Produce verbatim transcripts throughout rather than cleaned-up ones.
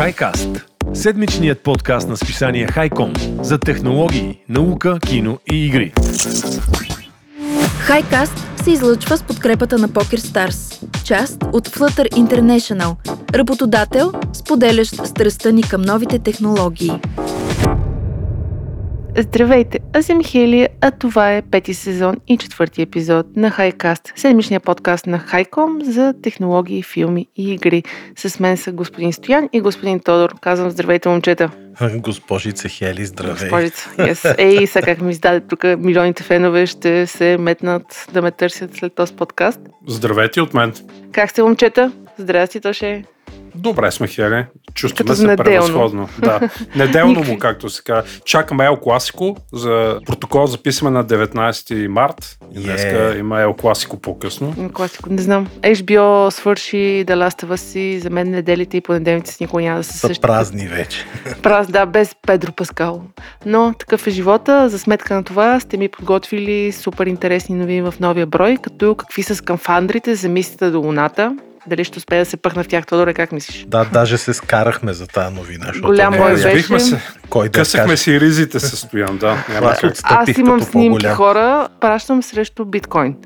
Хайкаст – седмичният подкаст на списание Хайком за технологии, наука, кино и игри. Хайкаст се излъчва с подкрепата на Покер Старс, част от Flutter Entertainment, работодател, споделящ страстта ни към новите технологии. Здравейте, аз съм Хели, а това е пети сезон и четвърти епизод на Хайкаст, седмичния подкаст на Хайком за технологии, филми и игри. С мен са господин Стоян и господин Тодор. Казвам здравейте, момчета. Госпожица Хели, здравей. Госпожица, yes. Ей, сега как ми издаде тук, милионите фенове ще се метнат да ме търсят след този подкаст. Здравейте от мен. Как сте, момчета? Здрасти, Тоше. Добре сме, Хеле. Чувстваме се превъзходно. Да. Неделно му, както се казва. Чакаме ел класико. За протокол записваме на деветнайсети март. Yeah. Днеска има ел класико по-късно. Ел класико, не знам. Ейч Би О свърши да ластава си. За мен неделите и понеделниците с никога няма да се същи. Са празни вече. Праз, да, без Педро Паскал. Но такъв е живота. За сметка на това сте ми подготвили супер интересни новини в новия брой, като какви са скафандрите за мисията до Луната. Дали ще успея да се пъхна в тях, Тодоре, как мислиш? Да, даже се скарахме за тази новина. Голям бой беше. Късахме си ризите със Стоян, да. Аз, аз имам снимки, хора, пращам срещу биткоин.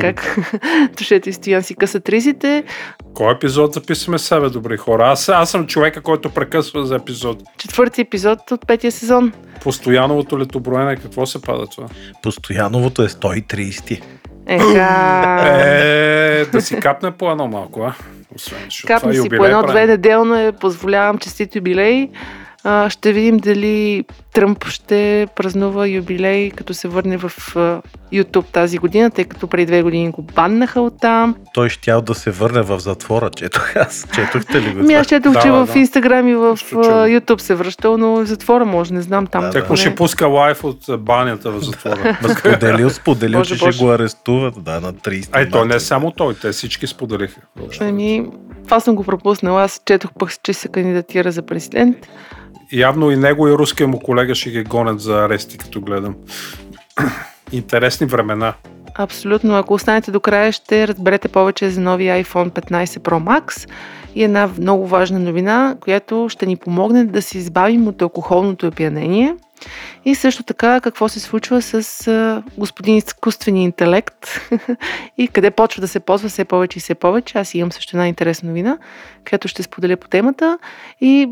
Как? Тушето и Стоян си късат ризите. Кой епизод записваме себе, добри хора? Аз, аз съм човека, който прекъсва за епизод. Четвърти епизод от петия сезон. Постояновото летоброене, какво се пада това? Постояновото е сто и трийсет. Еха... Е, да си капне по едно малко, а? Освен, капне си по едно-две неделно е, позволявам честит юбилей. А, ще видим дали Тръмп ще празнува юбилей, като се върне в YouTube тази година, тъй като преди две години го баннаха оттам. Той щял да се върне в затвора, четох аз. Четохте ли го? Ми, аз четох, да, че да, в Инстаграм и в YouTube се връщал, но в затвора може, не знам там. Да, Теко да. Ще пуска лайф от банята в затвора. споделил, споделил, Боже, че Боже. Ще го арестуват, да, на трийсети. Ай, то не е само той, те всички споделиха. Ами, това съм го пропуснала, аз четох пък, че се кандидатира за президент. Явно и него и руския му колега ще ги гонят за арести, като гледам. Интересни времена. Абсолютно. Ако останете до края, ще разберете повече за новия айфон петнайсет про макс и една много важна новина, която ще ни помогне да се избавим от алкохолното опиянение. И също така какво се случва с господин изкуствения интелект и къде почва да се ползва все повече и все повече. Аз имам също една интересна новина, която ще споделя по темата. И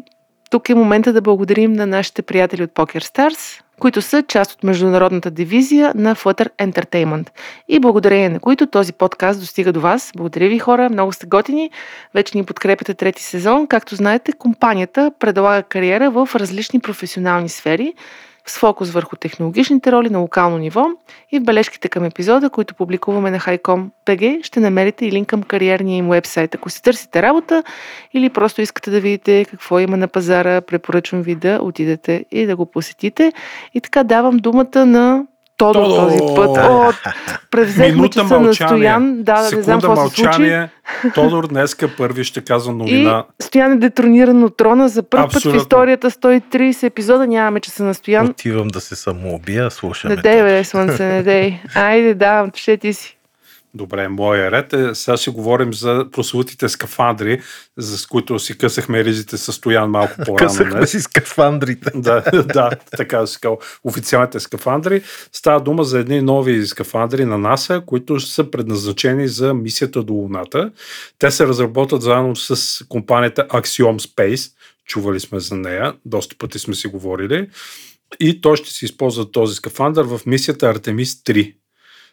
тук е момента да благодарим на нашите приятели от Покер Старс, които са част от международната дивизия на Flutter Entertainment и благодарение на които този подкаст достига до вас. Благодаря ви, хора, много сте готини. Вече ни подкрепяте трети сезон. Както знаете, компанията предлага кариера в различни професионални сфери с фокус върху технологичните роли на локално ниво и в бележките към епизода, които публикуваме на хайком точка би джи, ще намерите и линк към кариерния им уебсайт. Ако си търсите работа или просто искате да видите какво има на пазара, препоръчвам ви да отидете и да го посетите. И така давам думата на Тодор този път. От... Превзехме часа на Стоян. Да, да, не знам какво се случи. Тодор днеска първи ще казва новина. И Стоян е детрониран от трона за първ Абсолютно. Път в историята сто и трийсет епизода. Нямаме часа на Стоян. Отивам да се самоубия, слушаме. Не дей, бе, слънце, не дей. Айде, давам, ще ти си. Добре, моя ред е. Сега ще говорим за прослутите скафандри, с които си късахме ризите със Стоян малко по-рано. Късахме си скафандрите. Да, да, така да се казва. Официалните скафандри. Става дума за едни нови скафандри на NASA, които са предназначени за мисията до Луната. Те се разработват заедно с компанията Axiom Space. Чували сме за нея. Доста пъти сме си говорили. И той ще се използва този скафандър в мисията Артемис три.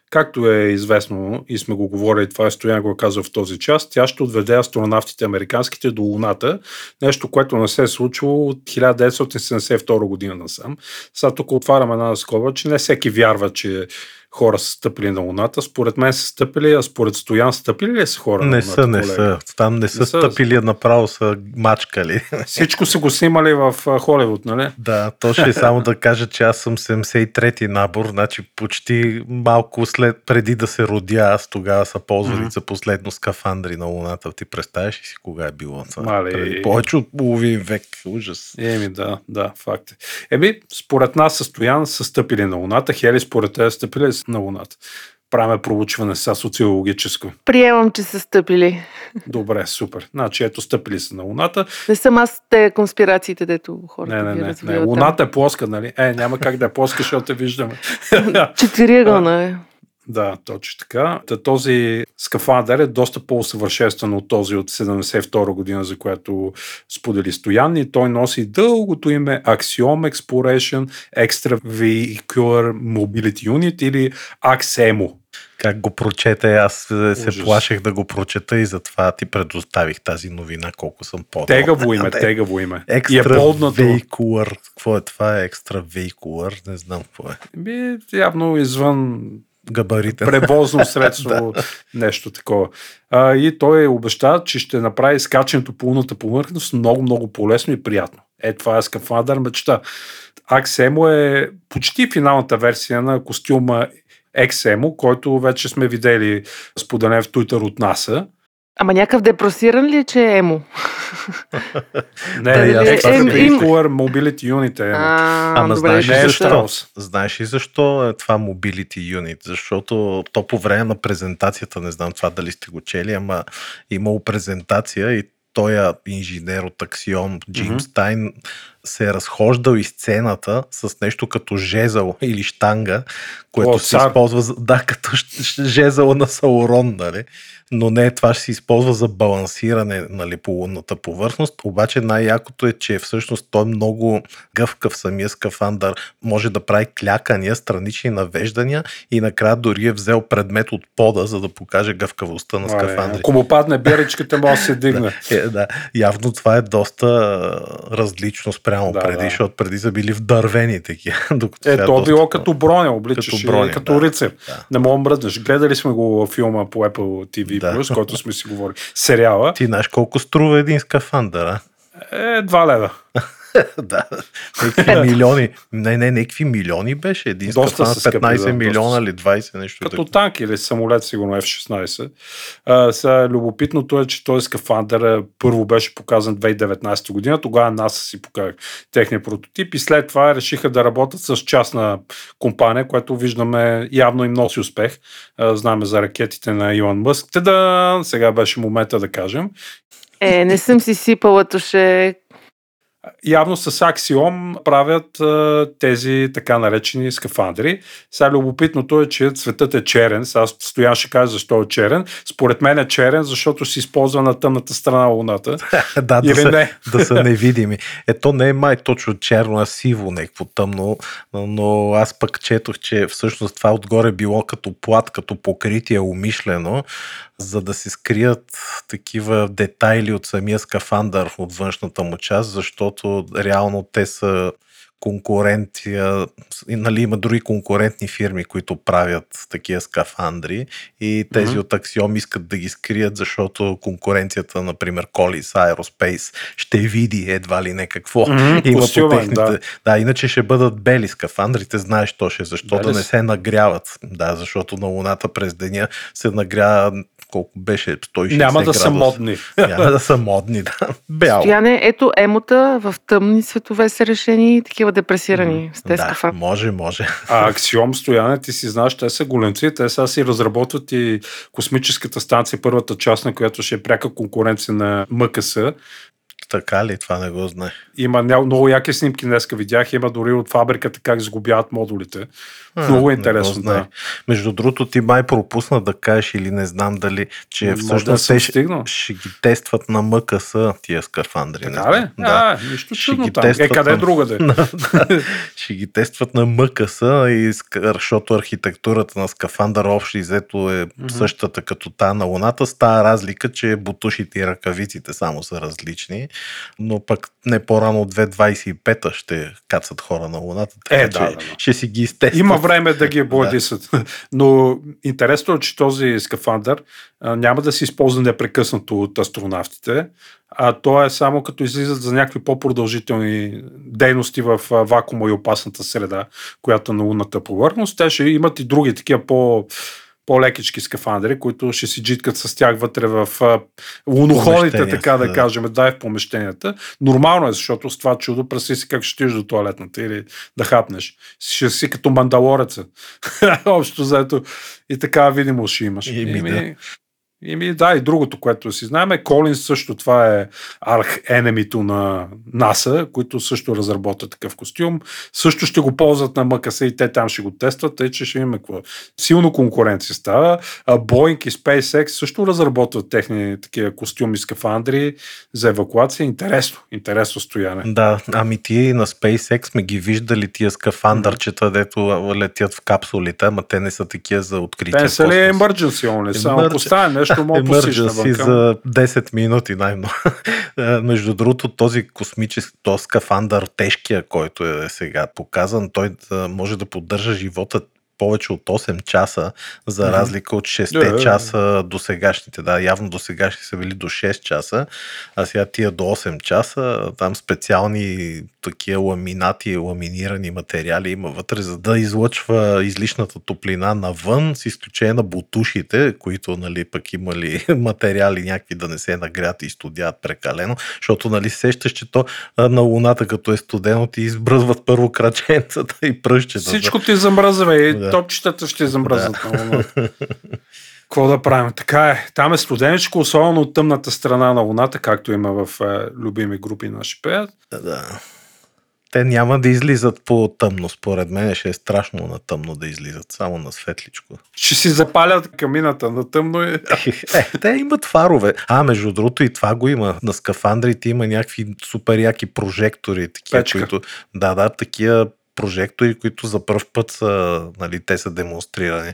Както е известно и сме го говорили, това е Стоян го казва в този част, тя ще отведе астронавтите американските до Луната, нещо, което не се е случило от хиляда деветстотин седемдесет и втора година насам. Сега тук отварям една скоба, че не всеки вярва, че хора са стъпили на Луната. Според мен са стъпили, а според Стоян стъпили ли са хора на Луната? Не са, не са. Там не са стъпили, направо са мачкали. Всичко са го снимали в Холивуд, нали? Да, то ще само да кажа, че аз съм седемдесет и трети набор, значи почти малко след, преди да се родя, аз тогава са ползвали mm-hmm. за последно скафандри на Луната. Ти представяш ли си кога е било? Мали... Повече от половин век. Ужас. Еми да, да, факт. Еми, според нас Стоян са стъпили на Луната, Хели според те стъпили на Луната. правим проучване сега социологическо. Приемам, че са стъпили. Добре, супер. Значи, ето, стъпили са на Луната. Не съм аз те конспирациите, дето хората не, не, не, ги развиват. Не, Луната е плоска, нали? Е, няма как да е плоска, защото те виждаме. Четириъгълна е. Да, точно така. Този скафандър е доста по-усъвършенстван от този от седемдесет и втора година, за която сподели Стоян, и той носи дългото име Axiom Exploration Extravehicular Mobility Unit или Аксемо. Как го прочете, аз се Ужас. Плашех да го прочета и затова ти предоставих тази новина, колко съм по-добър. Тегаво име, тегаво име. Екстравейкулър. Какво е това? Екстравейкулър? Не знам какво е. Би, явно извън габарите. Превозно средство, да. Нещо такова. А, и той обеща, че ще направи скачането по лунната повърхност много-много по-лесно и приятно. Е, това е скафандър мечта. Аксемо е почти финалната версия на костюма Ексемо, който вече сме видели споделен в Twitter от NASA. Ама някакъв депросиран ли, че е емо? Не, Extravehicular Mobility Unit е емо. Ама знаеш ли защо? Знаеш ли защо е това Mobility Unit? Защото то по време на презентацията, не знам това дали сте го чели, ама имало презентация и той инженер от Аксиом, Джим Стайн, се е разхождал из сцената с нещо като жезъл или штанга, което О, се използва да, като жезъл на Саурон, нали? Но не, това ще се използва за балансиране, нали, по лунната повърхност. Обаче най-якото е, че всъщност той е много гъвкав, самия скафандър, може да прави клякания, странични навеждания и накрая дори е взел предмет от пода, за да покаже гъвкавостта на скафандри. Ако му падне биричката, може да се дигне. Да, да. Явно това е доста различно спрямо Да, преди, да. Защото преди са били вдървени такива. Е, то било като броня, обличаш като, броня, като да, рицар. Да. Не мога мръднеш. Гледали сме го филма по Apple ти ви плюс, да. С който сме си говорили. Сериала. Ти знаеш колко струва един скафандър, а? Е, два лева. Да, някакви милиони. Не, не, някакви милиони беше. Един скафандър петнайсет да, милиона или двайсет, нещо. Като да. Танк или самолет, сигурно еф шестнайсет. А, сега, любопитното е, че този скафандър първо беше показан две хиляди и деветнайсета година. Тогава НАСА си показах техния прототип и след това решиха да работят с частна компания, която виждаме явно им носи успех. А, знаме за ракетите на Илон Мъск. Та-да! Сега беше момента да кажем. Е, не съм си сипала туше. Явно с Axiom правят а, тези така наречени скафандри. Сега любопитното е, че цветът е черен. Сега Стоян ще кажа защо е черен. Според мен е черен, защото се използва на тъмната страна Луната. Да, да, са, не? да са невидими. Ето не е май точно черно, а сиво, някакво тъмно, но аз пък четох, че всъщност това отгоре било като плат, като покритие умишлено, за да се скрият такива детайли от самия скафандър от външната му част, защото реално те са конкуренция, нали, има други конкурентни фирми, които правят такива скафандри и тези mm-hmm. от Axiom искат да ги скрият, защото конкуренцията, например, Collins Aerospace ще види едва ли не какво. Mm-hmm. Има Посилен, по техните... да. да, иначе ще бъдат бели скафандрите, знаеш точно, защо Белис. Да не се нагряват. Да, защото на Луната през деня се нагрява колко беше сто и шейсет Няма да са модни. Няма да са модни, да. Бяло. Стояне, ето емота в тъмни светове са решени и такива депресирани. Mm, да, скафа. Може, може. А Axiom, Стояне, ти си знаеш, те са големци, те сега си разработват и космическата станция, първата част, на която ще е пряка конкуренция на МКС. Така ли? Това не го знае. Има много яки снимки днеска видях. Има дори от фабриката как сгубяват модулите. А, много интересно. Да. Между другото, ти май пропусна да кажеш или не знам дали, че не, всъщност да ще, ще ги тестват на МКС тия скафандри. Така ли? Да. А, нищо чудно там. Е, къде на... другаде? Да. Ще ги тестват на МКС, и защото архитектурата на скафандъра общо изето е mm-hmm. същата като та на Луната. Става разлика, че бутушите и ръкавиците само са различни. Но пък не по-рано от две хиляди двайсет и пета ще кацат хора на Луната. Така, е, да, да, да. Ще си ги изтестват. Има време да ги бладисат. Да. Но интересно е, че този скафандър няма да се използва непрекъснато от астронавтите, а то е само като излизат за някакви по-продължителни дейности в вакуума и опасната среда, която на лунната повърхност. Те ще имат и други такива по- по-лекички скафандри, които ще си джиткат с тях вътре в луноходите, така да, да кажем, дай в помещенията. Нормално е, защото с това чудо преси си как ще тиш до туалетната или да хапнеш. Ще си като мандалореца. Общо заето и така видимо ще имаш. И, и, ми, да. И, ми, да, и другото, което си знаем е Колинс също, това е архенемито на NASA, които също разработят такъв костюм. Също ще го ползват на МКС и те там ще го тестват, тъй че ще имаме какво. Силно конкуренция става. Boeing и SpaceX също разработват техни такива костюми, скафандри за евакуация. Интересно, интересно стояне. Да, ами ти на SpaceX сме ги виждали тия скафандърчета, дето летят в капсулите, ама те не са такива за открития космос. Те са ли emergency only, само поставяне. Емърдженси за десет минути най-много. Между другото, този космически този скафандър, тежкия, който е сега показан, той може да поддържа живота повече от осем часа, за разлика от шест часа до сегашните. Да, явно до сегашни са били до шест часа, а сега тия до осем часа. Там специални такива ламинати, ламинирани материали има вътре, за да излъчва излишната топлина навън, с изключение на бутушите, които, нали, пък имали материали някакви да не се нагрят и студят прекалено, защото, нали, сещаш, че то на Луната, като е студено, ти избръзват първо краченцата и пръщета. Всичко ти замръзва и топчетата ще замръзнат да. На Луната. Какво да правим? Така е. Там е студенечко, особено от тъмната страна на Луната, както има в е, любими групи наши пеят. Да. Те няма да излизат по-тъмно, според мен. Ще е страшно на тъмно да излизат, само на светличко. Ще си запалят камината на тъмно. Е, те имат фарове. А, между другото, и това го има. На скафандрите има някакви супер яки прожектори. Такива, които, да, да, такива прожектори, които за пръв път са, нали, те са демонстрирани.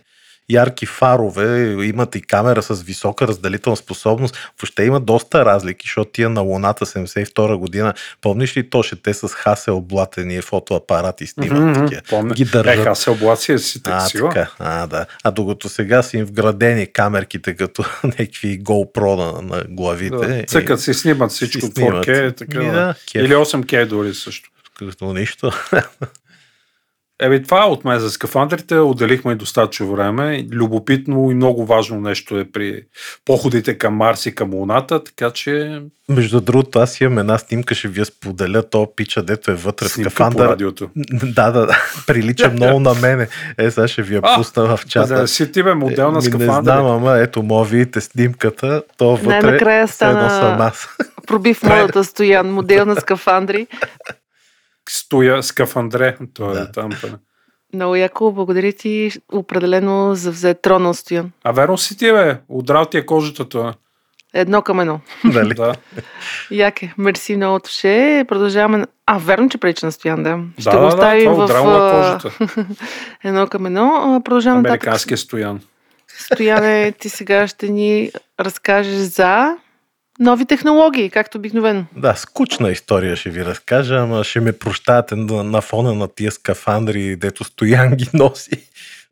Ярки фарове, имат и камера с висока разделителна способност. Въобще има доста разлики, защото тия на Луната седемдесет и втора година, помниш ли то, ще те с Hasselblad ени фотоапарати снимат mm-hmm, такива. Ги държат. Е, Hasselblad си е си так сила. А, така, а, да. А докато сега са им вградени камерките като някакви GoPro на, на главите. Да, цъкат си, снимат всичко си снимат. четири кей, така, да, или осем кей дори също. Като нищо. Еби, това е от мен за скафандрите. Отделихме и достатъчно време. Любопитно и много важно нещо е при походите към Марс и към Луната, така че... Между другото, аз имам една снимка, ще ви я споделя, то пича, дето е вътре в скафандъра. Да, да, да, прилича много на мене. Е, сега ще ви я пусна в чата. Да, си ти бе модел на скафандъра. Не знам, ама ето, мога видите снимката, то вътре... Най-накрая стана пробив модата Стоян, модел на скафандри. Стоя скафандре. Той да. Е там. Много яко, благодаря ти. Определено завзе трона Стоян. А верно си ти, бе. Удрал ти е кожата това. Едно към едно. Дали? Да. Яке. Мерси много туше. Продължаваме. А, верно, че пречи на Стоян, да. Ще да, го оставим да, това, в... кожата. едно към едно. Продължаваме. Американския татък. Стоян. Стояне, ти сега ще ни разкажеш за... нови технологии, както обикновено. Да, скучна история ще ви разкажа, ама ще ме прощавате на, на фона на тия скафандри, дето Стоян ги носи.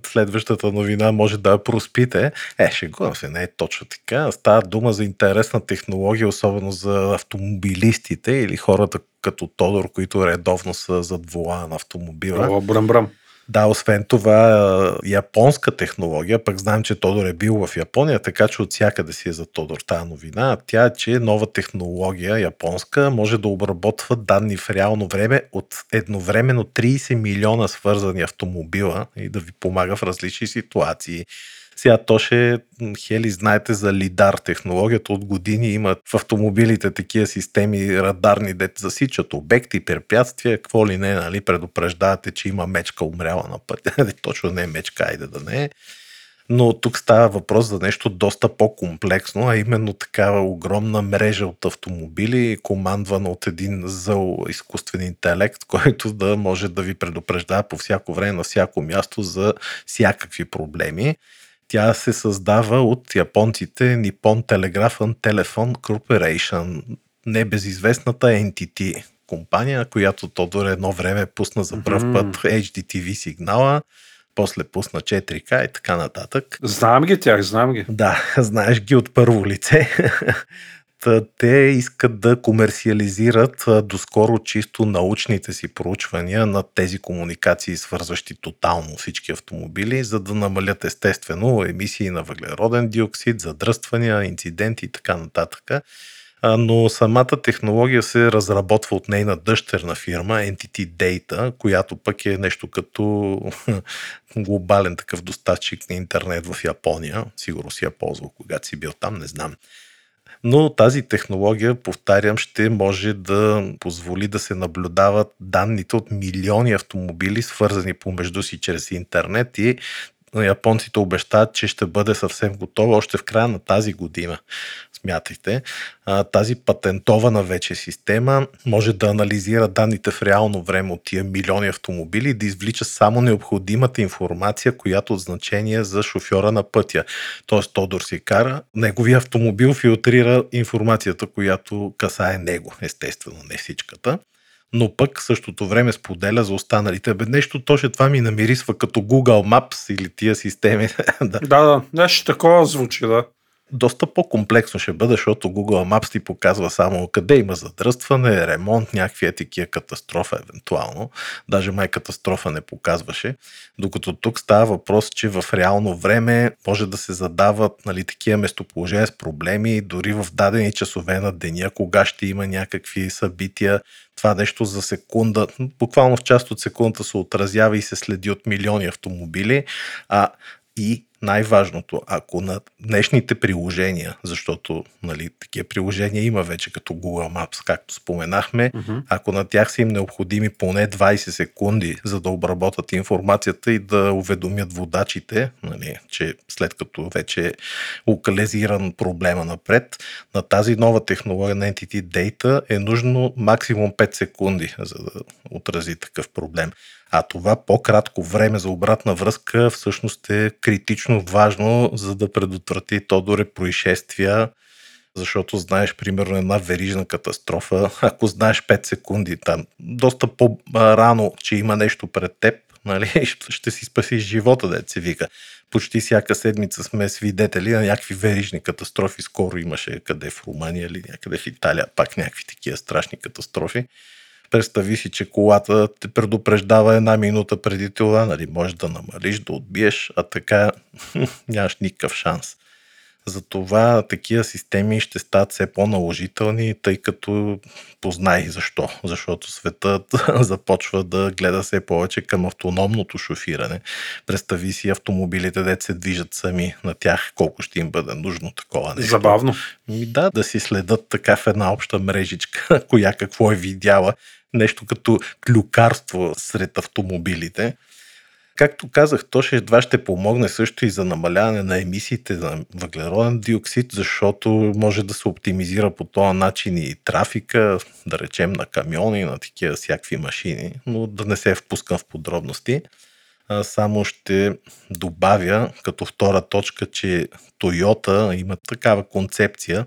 Следващата новина може да я проспите. Е, шегувам се, не е точно така. Става дума за интересна технология, особено за автомобилистите или хората като Тодор, които редовно са зад волана на автомобила. О, бръм-бръм. Да, освен това, японска технология, пък знаем, че Тодор е бил в Япония, така че от всякъде си е за Тодор тая новина. Тя е, че нова технология, японска, може да обработва данни в реално време от едновременно трийсет милиона свързани автомобила и да ви помага в различни ситуации. Сега то ще, хели, знаете за лидар технологията, от години имат в автомобилите такива системи радарни, де засичат обекти, препятствия, какво ли не, нали, предупреждавате, че има мечка умряла на пътя. Точно не е мечка, айде да не е. Но тук става въпрос за нещо доста по-комплексно, а именно такава огромна мрежа от автомобили, командвана от един зъл изкуствен интелект, който да може да ви предупреждава по всяко време, на всяко място за всякакви проблеми. Тя се създава от японците Nippon Telegraph and Telephone Corporation, небезизвестната Ен Ти Ти компания, която Тодор едно време пусна за пръв mm-hmm. път Ейч Ди Ти Ви сигнала, после пусна четири К и така нататък. Знам ги тях, знам ги. Да, знаеш ги от първо лице. те искат да комерциализират доскоро чисто научните си проучвания на тези комуникации, свързващи тотално всички автомобили, за да намалят естествено емисии на въглероден диоксид, задръствания, инциденти и така нататък. Но самата технология се разработва от нейна дъщерна фирма Ен Ти Ти Data, която пък е нещо като глобален такъв доставчик на интернет в Япония. Сигурно си я ползвал, когато си бил там, не знам. Но тази технология, повтарям, ще може да позволи да се наблюдават данните от милиони автомобили, свързани помежду си чрез интернет, и японците обещават, че ще бъде съвсем готова още в края на тази година. Смятайте, тази патентована вече система може да анализира данните в реално време от тия милиони автомобили и да извлича само необходимата информация, която е от значение за шофьора на пътя. Тоест Тодор си кара, неговия автомобил филтрира информацията, която касае него, естествено, не всичката. Но пък в същото време споделя за останалите. Бе, нещо точно това ми намирисва като Google Maps или тия системи. да. да, да, нещо такова звучи, да. Доста по-комплексно ще бъде, защото Google Maps ти показва само къде има задръстване, ремонт, някакви етикия катастрофа евентуално. Даже май катастрофа не показваше. Докато тук става въпрос, че в реално време може да се задават, нали, такива местоположения с проблеми, дори в дадени часове на деня, кога ще има някакви събития. Това нещо за секунда, буквално в част от секундата се отразява и се следи от милиони автомобили. А и най-важното, ако на днешните приложения, защото, нали, такива приложения има вече като Google Maps, както споменахме, mm-hmm. ако на тях са им необходими поне двайсет секунди, за да обработат информацията и да уведомят водачите, нали, че след като вече е локализиран проблема напред, на тази нова технология на Ен Ти Ти Data е нужно максимум пет секунди, за да отрази такъв проблем. А това по-кратко време за обратна връзка всъщност е критично важно, за да предотврати Тодоре происшествия, защото знаеш, примерно, една верижна катастрофа. Ако знаеш пет секунди там, доста по-рано, че има нещо пред теб, нали, ще си спасиш живота, да се вика. Почти всяка седмица сме свидетели на някакви верижни катастрофи. Скоро имаше къде в Румъния или някъде в Италия, пак някакви такива страшни катастрофи. Представи си, че колата те предупреждава една минута преди това, нали, можеш да намалиш, да отбиеш, а така нямаш никакъв шанс. Затова такива системи ще стават все по-наложителни, тъй като познай защо. Защото светът започва да гледа все повече към автономното шофиране. Представи си автомобилите, де се движат сами, на тях колко ще им бъде нужно такова нещо. Забавно. И да, да си следят така в една обща мрежичка, коя какво е видяла. Нещо като клюкарство сред автомобилите. Както казах, то ще едва ще помогне също и за намаляване на емисиите на въглероден диоксид, защото може да се оптимизира по този начин и трафика, да речем, на камиони, на такива всякакви машини, но да не се впускам в подробности. Само ще добавя като втора точка, че Toyota има такава концепция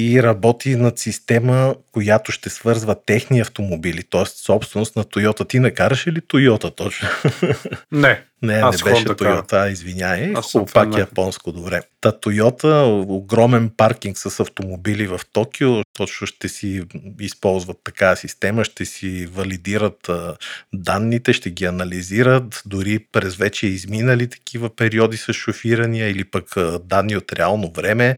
и работи над система, която ще свързва техни автомобили, т.е. собственост на Toyota. Ти не караше ли Toyota точно? Не. Не, не беше Toyota, извиняй. Хубаво, пак е японско, добре. Та Toyota, огромен паркинг с автомобили в Токио, точно ще си използват такава система, ще си валидират данните, ще ги анализират, дори през вече изминали такива периоди с шофирания или пък данни от реално време.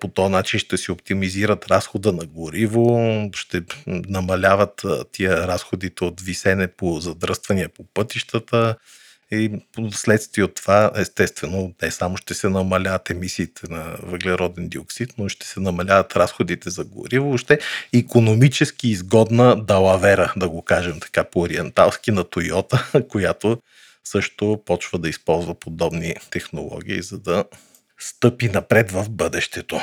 По този начин ще си оптимизират разхода на гориво, ще намаляват тия разходите от висене по задръствания по пътищата и вследствие от това, естествено, не само ще се намаляват емисиите на въглероден диоксид, но ще се намаляват разходите за гориво. Още икономически изгодна далавера, да го кажем така по-ориенталски, на Toyota, която също почва да използва подобни технологии, за да стъпи напред в бъдещето.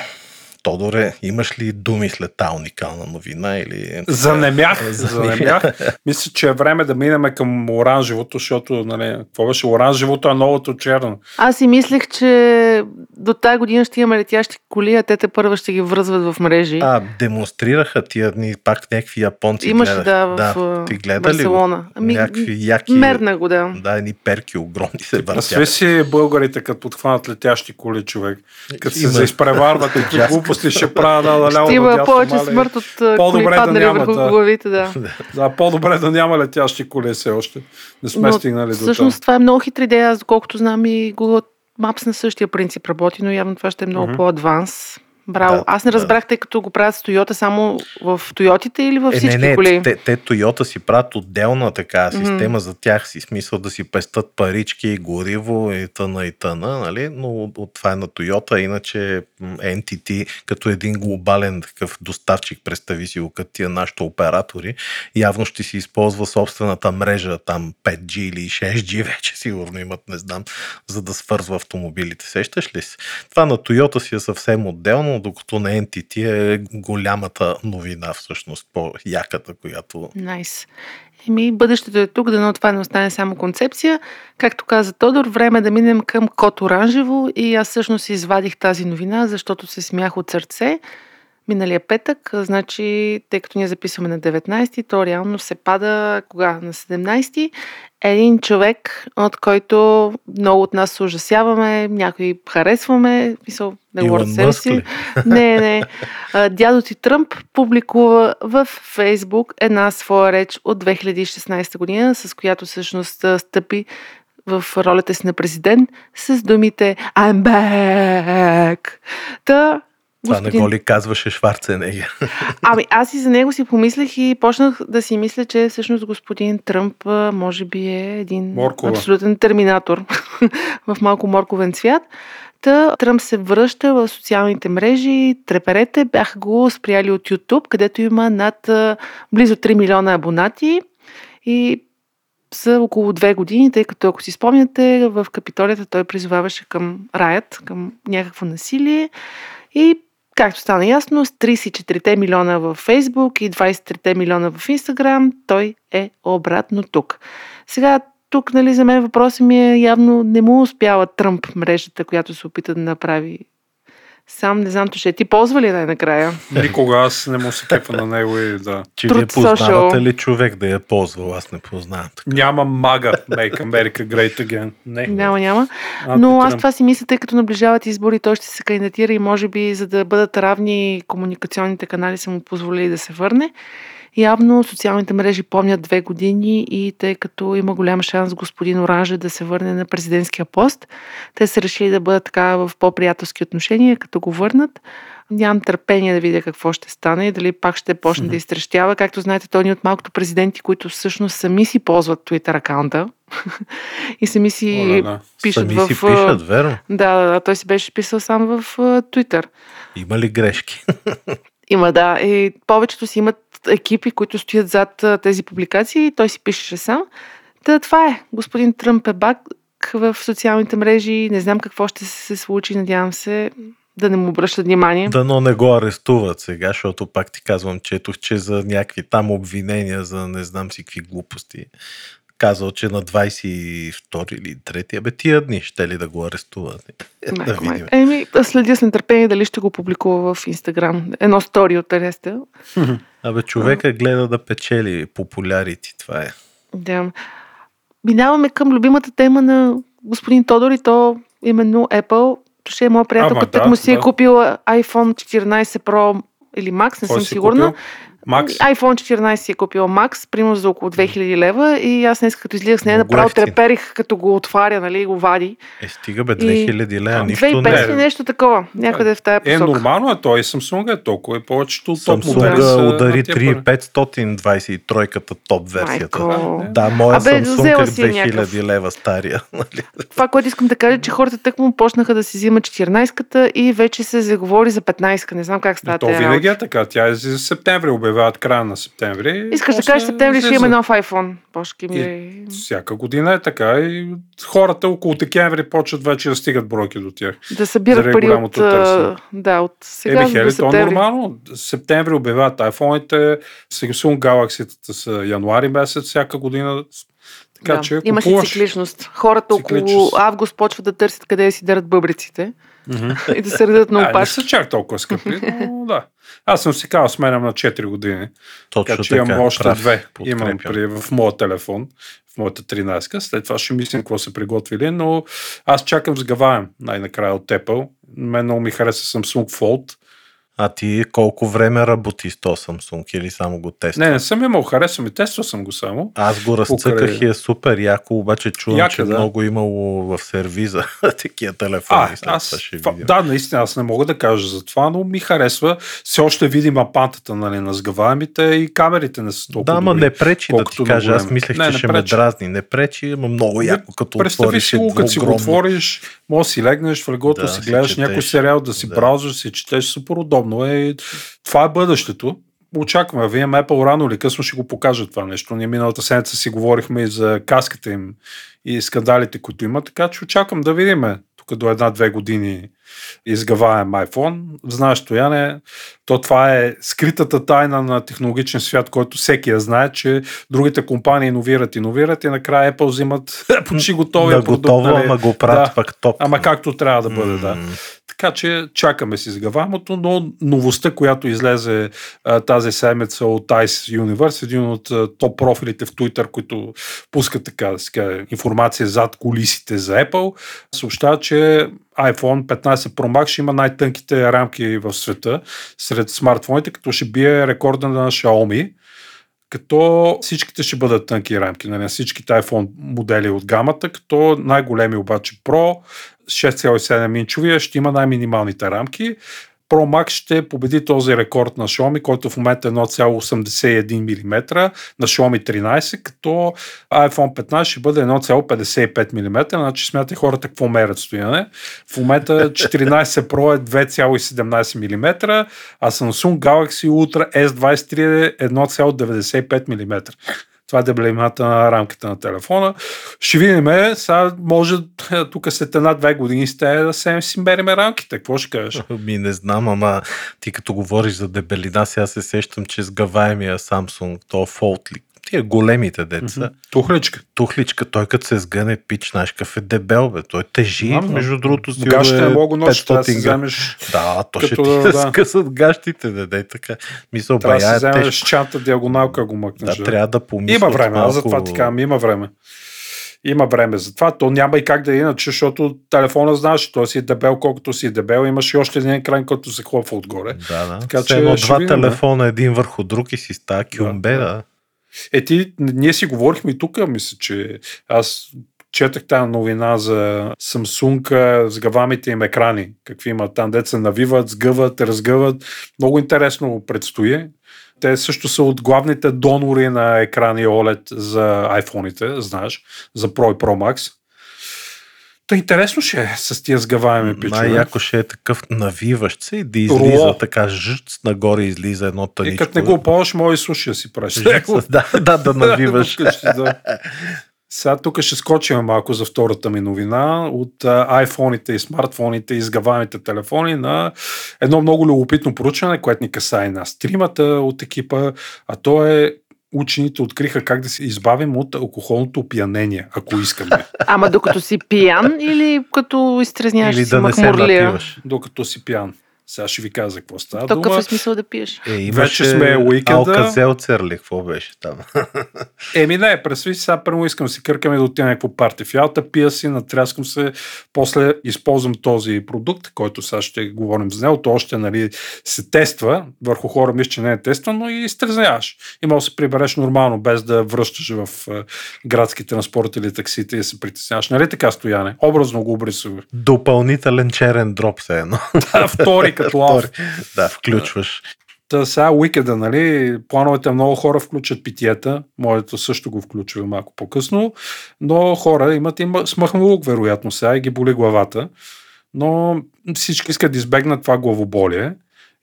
Тодоре, имаш ли думи след тази уникална новина? Или... Занемях, занемях. Мисля, че е време да минеме към оранжевото, защото, нали, какво беше оранжевото, а новото черно. Аз си мислех, че до тази година ще имаме летящи коли, а те те първа ще ги връзват в мрежи. А, демонстрираха тия дни, пак някакви японци. Имаш, да, в да. Ти гледа Барселона. Ами, някакви яки... Мерна го, да. Да, едни перки огромни се въртяха. Насви си българите, като подхванат летящи коли, човек. Като се заизпреварват и глупо. пусти, ще правя да наляво. Ще има повече смърт от коли паднали върху главите, да. Да, по-добре да няма летящи колеси още. Не сме стигнали до това. Всъщност това е много хитра идея, аз доколкото знам и Google Maps на същия принцип работи, но явно това ще е много по-адванс. Браво. Да, аз не разбрах, да. Тъй като го правят с Toyota само в Toyota-те или във всички е, не, не, коли? Те, те Toyota си правят отделна така система mm-hmm. за тях, си смисъл да си пестат парички, гориво и тъна и тъна, нали? Но от, от това е на Toyota, иначе Ен Ти Ти като един глобален такъв доставчик, представи си го като тия нашите оператори, явно ще си използва собствената мрежа, там пет джи или шест джи вече сигурно имат, не знам, за да свързва автомобилите. Сещаш ли си? Това на Toyota си е съвсем отделно, докато на Ен Ти Ти е голямата новина, всъщност, по-яката, която... Найс. Nice. Еми, бъдещето е тук, дано това не остане само концепция. Както каза Тодор, време е да минем към код оранжево и аз всъщност извадих тази новина, защото се смях от сърце. Миналия петък, значи, тъй като ние записваме на деветнайсети, то реално се пада кога? На седемнайсети. Един човек, от който много от нас се ужасяваме, някой харесваме, мисъл, не говорят себе си. Не, не. Дядо ти Тръмп публикува в Фейсбук една своя реч от две хиляди и шестнайсета година, с която всъщност стъпи в ролята си на президент с думите I'm back. Та Господин... Това не го ли казваше Шварценегер? Ами аз и за него си помислех и почнах да си мисля, че всъщност господин Тръмп може би е един Моркова. Абсолютен терминатор в малко морковен цвят. Та Тръмп се връща в социалните мрежи, треперете бяха го спряли от YouTube, където има над близо три милиона абонати и са около две години, тъй като ако си спомняте, в Капитолията той призоваваше към раят, към някакво насилие и както стана ясно, с трийсет и четирите милиона в Фейсбук и двайсет и трите милиона в Инстаграм, той е обратно тук. Сега тук, нали, за мен въпросът ми е явно не му успява Тръмп мрежата, която се опита да направи сам, не знам, то ще ти ползва ли най-накрая? Никога, аз не му се кепва на него и да... Че Труд не познавате ли човек да я ползвал? Аз не познавам така. Няма мага Make America Great Again. Не. Няма, няма. А, но аз това си мисля, тъй като наближават избори, той ще се кандидатира и може би, за да бъдат равни комуникационните канали, са му позволили да се върне. Явно социалните мрежи помнят две години и тъй като има голям шанс господин Оранже да се върне на президентския пост, те са решили да бъдат така в по-приятелски отношения, като го върнат. Нямам търпение да видя какво ще стане и дали пак ще почне mm-hmm. да изтрещява. Както знаете, той е от малкото президенти, които всъщност сами си ползват Twitter акаунта и сами си О, да, да. пишат сами в... Сами си пишат, верно. Да, да, да, той си беше писал сам в Twitter. Има ли грешки? Има, да. И повечето си имат екипи, които стоят зад тези публикации и той си пишеше сам. Та това е. Господин Тръмп е бак в социалните мрежи. Не знам какво ще се случи. Надявам се да не му обръщат внимание. Да, но не го арестуват сега, защото пак ти казвам, четох, че за някакви там обвинения, за не знам си какви глупости. Казал, че на двайсет и втори или трети, абе тия дни ще ли да го арестуват? Да видим. Еми, следя с нетърпение дали ще го публикува в Инстаграм. Едно стори от ареста. Абе, човека а. гледа да печели популярити, това е. Да. Минаваме към любимата тема на господин Тодор и то именно Apple. Туше е моя приятел, като да, му си да. е купила айфон четиринайсет про или Max, не Кой съм сигурна. Купил? Max. айфон четиринайсет си е купила Max, примерно за около две хиляди лева и аз днес като излизах с нея направо треперих, като го отваря, нали, и го вади. Е, стига бе, две хиляди лева, нищо не е. две хиляди и петстотин нещо такова, някъде в тая посока. Е, нормално е той, Samsung е толкова, и повечето топ модели са... Samsung удари три хиляди петстотин двайсет и тройката топ версията. Майко. Да, моя Абе, Samsung е две хиляди лева стария. Това, което искам да кажа, че хората тъкмо почнаха да си взимат четиринайсетката и вече се заговори за петнайсетката, не знам как става тя. То винаги е така, тя е за септември от края на септември. Искаш да кажеш, септември ще има нов iPhone. Пошки ми... и всяка година е така и хората около декември почват вече да стигат бройки до тях. Да събират пари от... Да, от сега Еми, хели, до септември. Е, нормално. Септември обявяват iPhone-ите, Samsung Galaxy-тата са януари месец, всяка година. Така, да. че Има си цикличност. Хората Цикличес. около август почват да търсят къде да си дърят бъбриците. Mm-hmm. И да се редат на опашки. А, не са чак толкова скъпи, но да. Аз съм си казал, сменям на четири години. Точно така. Че имам още две. Имам при, в моя телефон, в моята тринайсетка. След това ще мислим какво са приготвили, но аз чакам с гаваем най-накрая от Apple. Мен много ми хареса Samsung Fold. А ти колко време работи с този Samsung или само го тестваш? Не, не съм имал, харесвам и тествал съм го само. Аз го разцъках и е супер яко, обаче чувам, яка, че да. Много имало в сервиза такива телефони. А, аз, ще фа, да, наистина, аз не мога да кажа за това, но ми харесва. Все още видим апантата, нали, на сгъваемите и камерите не са толкова. Да, ма не пречи да ти кажа, аз мислех, не, че не ще пречи. Ме дразни. Не пречи, ама много яко, като отвориш. Представи си, като си го отвориш, може да си легнеш в леглото, да си гледаш четеш, някой сериал, да си да. браузваш, си четеш, супер удобно. Е, това е бъдещето. Очакваме. Вие Apple рано или късно ще го покажа това нещо. Ние миналата седмица си говорихме и за каската им и скандалите, които има, така че очаквам да видим тук до една-две години изгъваем iPhone. Знаеш, Тояне, то това е скритата тайна на технологичен свят, който всеки я знае, че другите компании иновират, иновират и накрая Apple взимат почти готовия да, продукт. Готово, нали? Ама го правят да, пак топ. Ама както трябва да бъде, mm. да. Така че чакаме си изгъвамото, но новостта, която излезе а, тази седмица от Ice Universe, един от а, топ профилите в Twitter, които пускат така, така информация зад кулисите за Apple, съобщава, че iPhone петнайсет Pro Max ще има най-тънките рамки в света сред смартфоните, като ще бие рекорда на Xiaomi, като всичките ще бъдат тънки рамки, нали, всичките iPhone модели от гамата, като най-големи обаче Pro, шест цяло и седем инчовия, ще има най-минималните рамки. Pro Max ще победи този рекорд на Xiaomi, който в момента е едно цяло осемдесет и един милиметра на Xiaomi тринайсет, като iPhone петнайсет ще бъде едно цяло петдесет и пет милиметра, значи смятай хората какво мерят стояне. В момента четиринайсет Pro е две цяло седемнайсет милиметра, а Samsung Galaxy Ultra ес двайсет и три е едно цяло деветдесет и пет милиметра. Това е дебелината на рамката на телефона. Ще видим, сега може тук след една-две години сте да се си мерим рамките. Какво ще кажеш? Ми не знам, ама ти като говориш за дебелина, сега се сещам, че сгъваемия Samsung, то Fold, тия големите деца. Mm-hmm. Тухличка. Тухличка, той като се сгъне пич, знаеш какъв е дебел, бе. Той тежи, no, между другото си. Гащите мога нощ, трябва да си вземеш... Да, то ще ти да, да скъсат гащите, да дай така. Мисъл, трябва да си вземеш теж... чанта диагоналка, го мъкнеш. Да, да, трябва да помисля. Има време, малко... аз за това ти кажам, има време. Има време за това, то няма и как да е иначе, защото телефона знаеш, той си е дебел, колкото си е дебел, имаш и още един екран, който се хлопва отгоре. Да, да. Така че два телефона, един върху друг и си става кюмбе. Е, ти, ние си говорихме и тук, мисля, че аз четах тази новина за Samsung, сгъвамите им екрани, какви имат там, деца навиват, сгъват, разгъват, много интересно предстои. Те също са от главните донори на екрани о лед за iPhone-ите, знаеш, за Pro и Pro Max. Та интересно ще е с тия сгъваеми пичове. Най-яко ще е такъв навиващ се и да излиза Руло. Така жъц нагоре излиза едно тъничко. И като не го ползваш, може и суши да си правиш. Да, да, да навиваш. Сега тук ще скочим малко за втората ми новина от iPhone-ите и смартфоните и сгъваемите телефони на едно много любопитно проучване, което ни касае нас тримата от екипа, а то е учените откриха как да се избавим от алкохолното опиянение, ако искаме. Ама докато си пиян или като изтрезняваш си да махмурлия? Докато си пиян. Сега ще ви каза какво става дума. То какъв е смисъл да пиеш? Е, вече сме уикенда. Алка-зелцер ли? Какво беше там? Еми не, представи си, сега премо искам си къркаме да отивам някакво парти в Ялта, пия си, натряскам се, после използвам този продукт, който сега ще говорим за него, то още нали, се тества, върху хора мисля, че не е тества, но и изтрезняваш. И може да се прибереш нормално, без да връщаш в градски транспорт или таксите и се притесняваш. Нали така, Стояне? Образно го обрисувах. Допълнителен черен дроп се едно. Втори като лав. Да, включваш. Та сега уикенда, нали, плановете много хора включат питиета, моето също го включва малко по-късно, но хора имат и смъхналук, вероятно сега и ги боли главата, но всички искат да избегнат това главоболие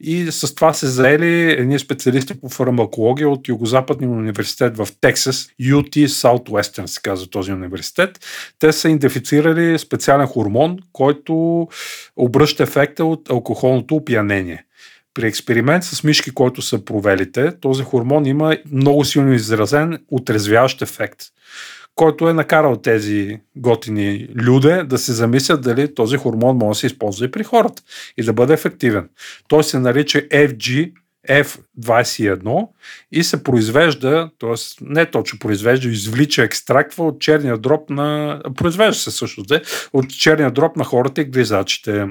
и с това се заели едни специалисти по фармакология от Югозападния университет в Тексас, ю ти Southwestern се казва този университет. Те са идентифицирали специален хормон, който обръща ефекта от алкохолното опиянение. При експеримент с мишки, който са провелите, този хормон има много силно изразен отрезвяващ ефект, който е накарал тези готини люде да се замислят дали този хормон може да се използва и при хората и да бъде ефективен. Той се нарича еф джи еф двайсет и едно и се произвежда, т.е. не точно произвежда, извлича, екстрактва от черния дроб на... произвежда се всъщност, от черния дроб на хората и гризачите.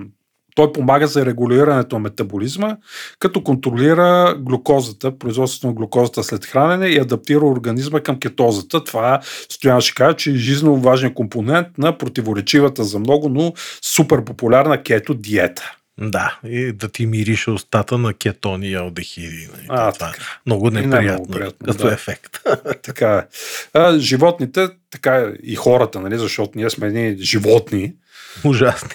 Той помага за регулирането на метаболизма, като контролира глюкозата, производството на глюкозата след хранене и адаптира организма към кетозата. Това, Стоян ще кажа, че е жизненно важен компонент на противоречивата за много, но супер популярна кето диета. Да, и да ти мирише устата на кетони и алдехиди. А, това така. Много неприятно, не е приятно, като да. Ефект. Така. А, животните, така и хората, нали, защото ние сме едни животни. Ужасни.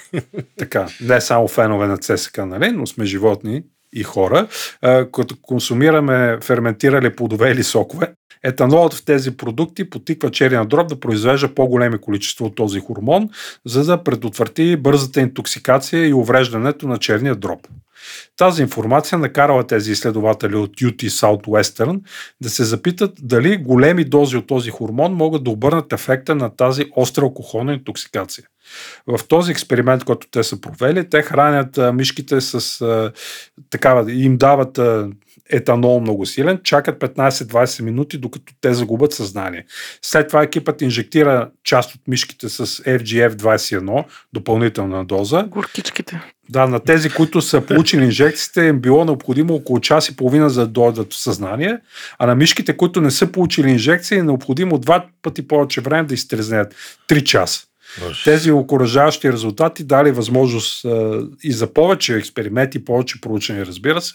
Така, не само фенове на ЦСК, нали, но сме животни и хора. А, като консумираме ферментирали плодове или сокове, етанолът в тези продукти потиква черния дроб да произвежда по-големи количества от този хормон, за да предотврати бързата интоксикация и увреждането на черния дроб. Тази информация накарала тези изследователи от Ю Ти Southwestern да се запитат дали големи дози от този хормон могат да обърнат ефекта на тази остра алкохолна интоксикация. В този експеримент, който те са провели, те хранят мишките с такава, им дават етанол много силен, чакат петнайсет-двайсет минути, докато те загубят съзнание. След това екипът инжектира част от мишките с Еф Джи Еф двайсет и едно, допълнителна доза. Горкичките. Да, на тези, които са получили инжекциите, им било необходимо около час и половина за да дойдат в съзнание, а на мишките, които не са получили инжекции, е необходимо два пъти повече време да изтрезнеят. Три часа. Тези окуражаващи резултати дали възможност а, и за повече експерименти, повече проучвания, разбира се,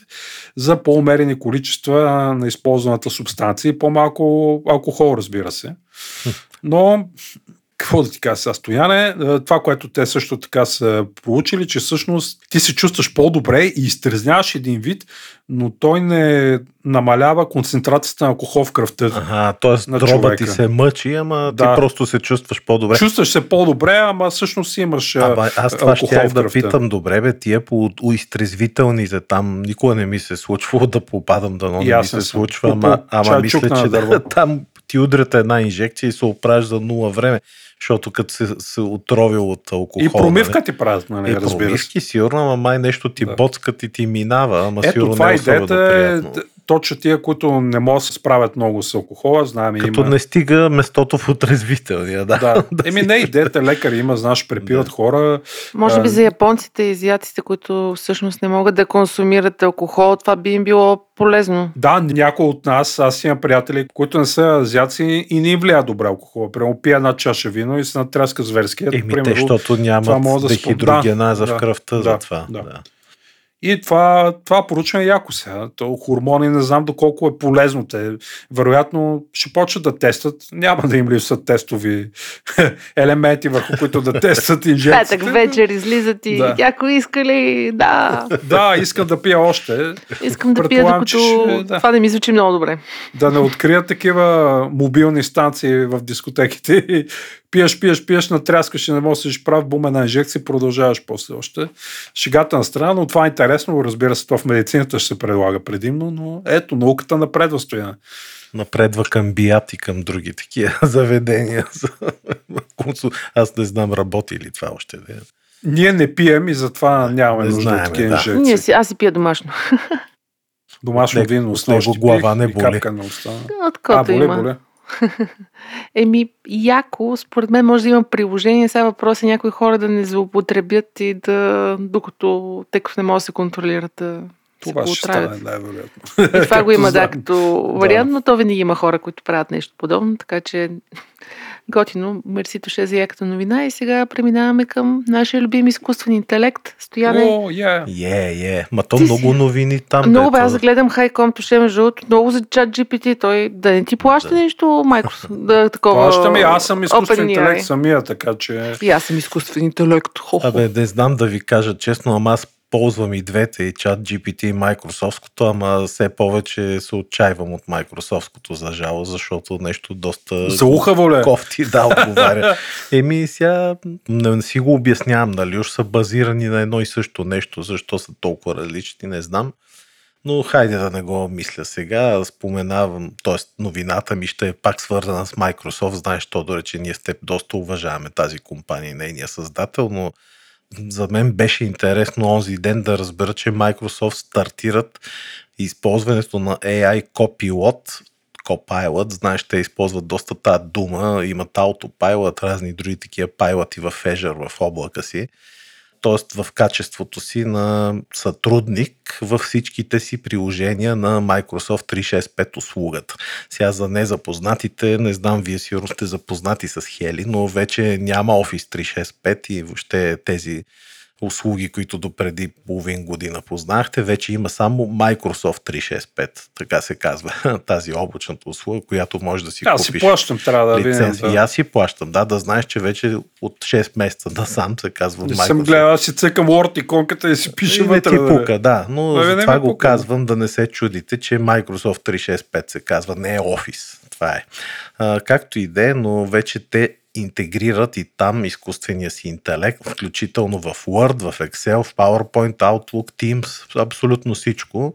за по-умерени количества на използваната субстанция и по-малко алкохол, разбира се. Но, какво да ти кажа сега, Стояне, това, което те също така са проучили, че всъщност ти се чувстваш по-добре и изтрезняваш един вид, но той не намалява концентрацията на алкохол в кръвта. Ага, т.е. дроба ти се мъчи, ама да. Ти просто се чувстваш по-добре. Чувстваш се по-добре, ама всъщност имаш алкохол в кръвта. Аз това щях да питам, добре бе, тия по изтрезвителните там, никога не ми се случва да попадам, дано не ми се случва, ама, ама мисля, че да, там ти удрята една инжекция и се опражда нула време, защото като се, се отровил от алкохол. И промивка ти правят, нали, разбира се. И промивки, сигурно, ама май нещо ти да. Боцкат и ти минава, ама ето, сигурно не е особено приятно. Е... Точно тия, които не могат да се справят много с алкохола, знаем и като има... не стига местото в отрезвителния, да. да. Еми не идеята, лекари има, знаеш, препиват да. Хора. Може би за японците и азиатите, които всъщност не могат да консумират алкохол, това би им било полезно. Да, някои от нас, аз имам приятели, които не са азиаци и не им влияе добре алкохола. Прямо пия една чаша вино и се натряска зверски. Еми те, защото нямат дехидрогеназа да, в кръвта да, за това. Да. Да. И това, това поручване е яко сега. То, хормони не знам доколко е полезно. Те вероятно ще почват да тестват. Няма да им липсват тестови елементи, върху които да тестват инжекциите. Петък вечер излизат и да. Яко искали, да. Да, искам да пия още. Искам да пия, докато че, да. Това не ми звучи много добре. Да не открият такива мобилни станции в дискотеките. Пиеш, пиеш, пиеш, натряскаш и не можеш прав, бум, една инжекция, продължаваш после още. Шегата на страна, но това е интересно, разбира се, това в медицината ще се предлага предимно, но ето, науката напредва, Стояна. Напредва към бият и към други такива заведения. Аз не знам, работи ли това още. Не? Ние не пием и затова нямаме не нужда знаем, от такива да. Инжекции. Ние си, аз си пия домашно. Домашно не, вино с нощи глава не боли. А, боли, има. Боли. Еми, яко, според мен може да има приложение, сега въпрос е някои хора да не злоупотребят и да, докато тъй като не могат да се контролират, да това се поутравят. Това ще стане най-вероятно. И това го има, да, като вариант, да. Но то винаги има хора, които правят нещо подобно, така че готино, мерсито ще е за яката новина и сега преминаваме към нашия любим изкуствен интелект. Стояне. О, я. Е, е. Ма то много новини там. Много бе, аз гледам Хайком, тоше между другото, много за чат джи пи ти, той да не ти плаща да. Нещо, Microsoft, да такова. Плаща ми, аз съм изкуствен Open интелект самия, така че... И аз съм изкуствен интелект. Хо-хо. Абе, не знам да ви кажа честно, ама аз ползвам и двете, и чат джи пи ти, и майкрософтското, ама все повече се отчаивам от майкрософтското за жало, защото нещо доста заухаво кофти да отговаря. Еми сега не си го обяснявам, нали, уж са базирани на едно и също нещо, защо са толкова различни, не знам. Но хайде да не го мисля сега, споменавам, т.е. новината ми ще е пак свързана с Microsoft, знаеш, то дорече ние с теб доста уважаваме тази компания и нейния създател, но за мен беше интересно онзи ден да разбера, че Microsoft стартират използването на ей ай Copilot. Copilot, знаеш, те използват доста тази дума, имат Autopilot, разни други такива пайлоти в Azure, в облака си. т.е. в качеството си на сътрудник във всичките си приложения на Microsoft триста шестдесет и пет услугата. Сега за незапознатите, не знам, вие сигурно сте запознати с Хели, но вече няма Office триста шестдесет и пет и въобще тези услуги, които допреди половин година познахте, вече има само Microsoft триста шестдесет и пет, така се казва тази облачната услуга, която може да си а, купиш. Аз си плащам, трябва да лиценз. Да. И аз си плащам, да, да знаеш, че вече от шест месеца насам се казва Microsoft. Не съм гледал, аз си цъкам Word иконката и си пише вътре. Не ти пука, да, но да, за това го пука. Казвам, да не се чудите, че Microsoft триста шестдесет и пет се казва, не е Office, това е. А, както и де, но вече те интегрират и там изкуствения си интелект, включително в Word, в Excel, в PowerPoint, Outlook, Teams, абсолютно всичко.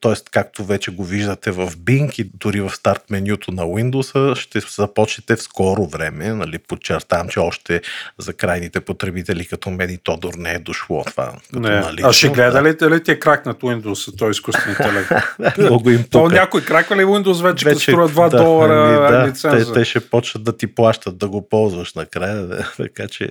Тоест, както вече го виждате в Bing и дори в старт менюто на Windows, ще започнете в скоро време. Нали, подчертавам, че още за крайните потребители като мен и Тодор не е дошло това. Като налично, а ще гледалите да. ли те кракнат Windows, той изкуствен интелект? Много им пука. То някой краква ли Windows вече, вече като струва два долара да, лиценза? Те, те ще почнат да ти плащат да го ползваш накрая, така че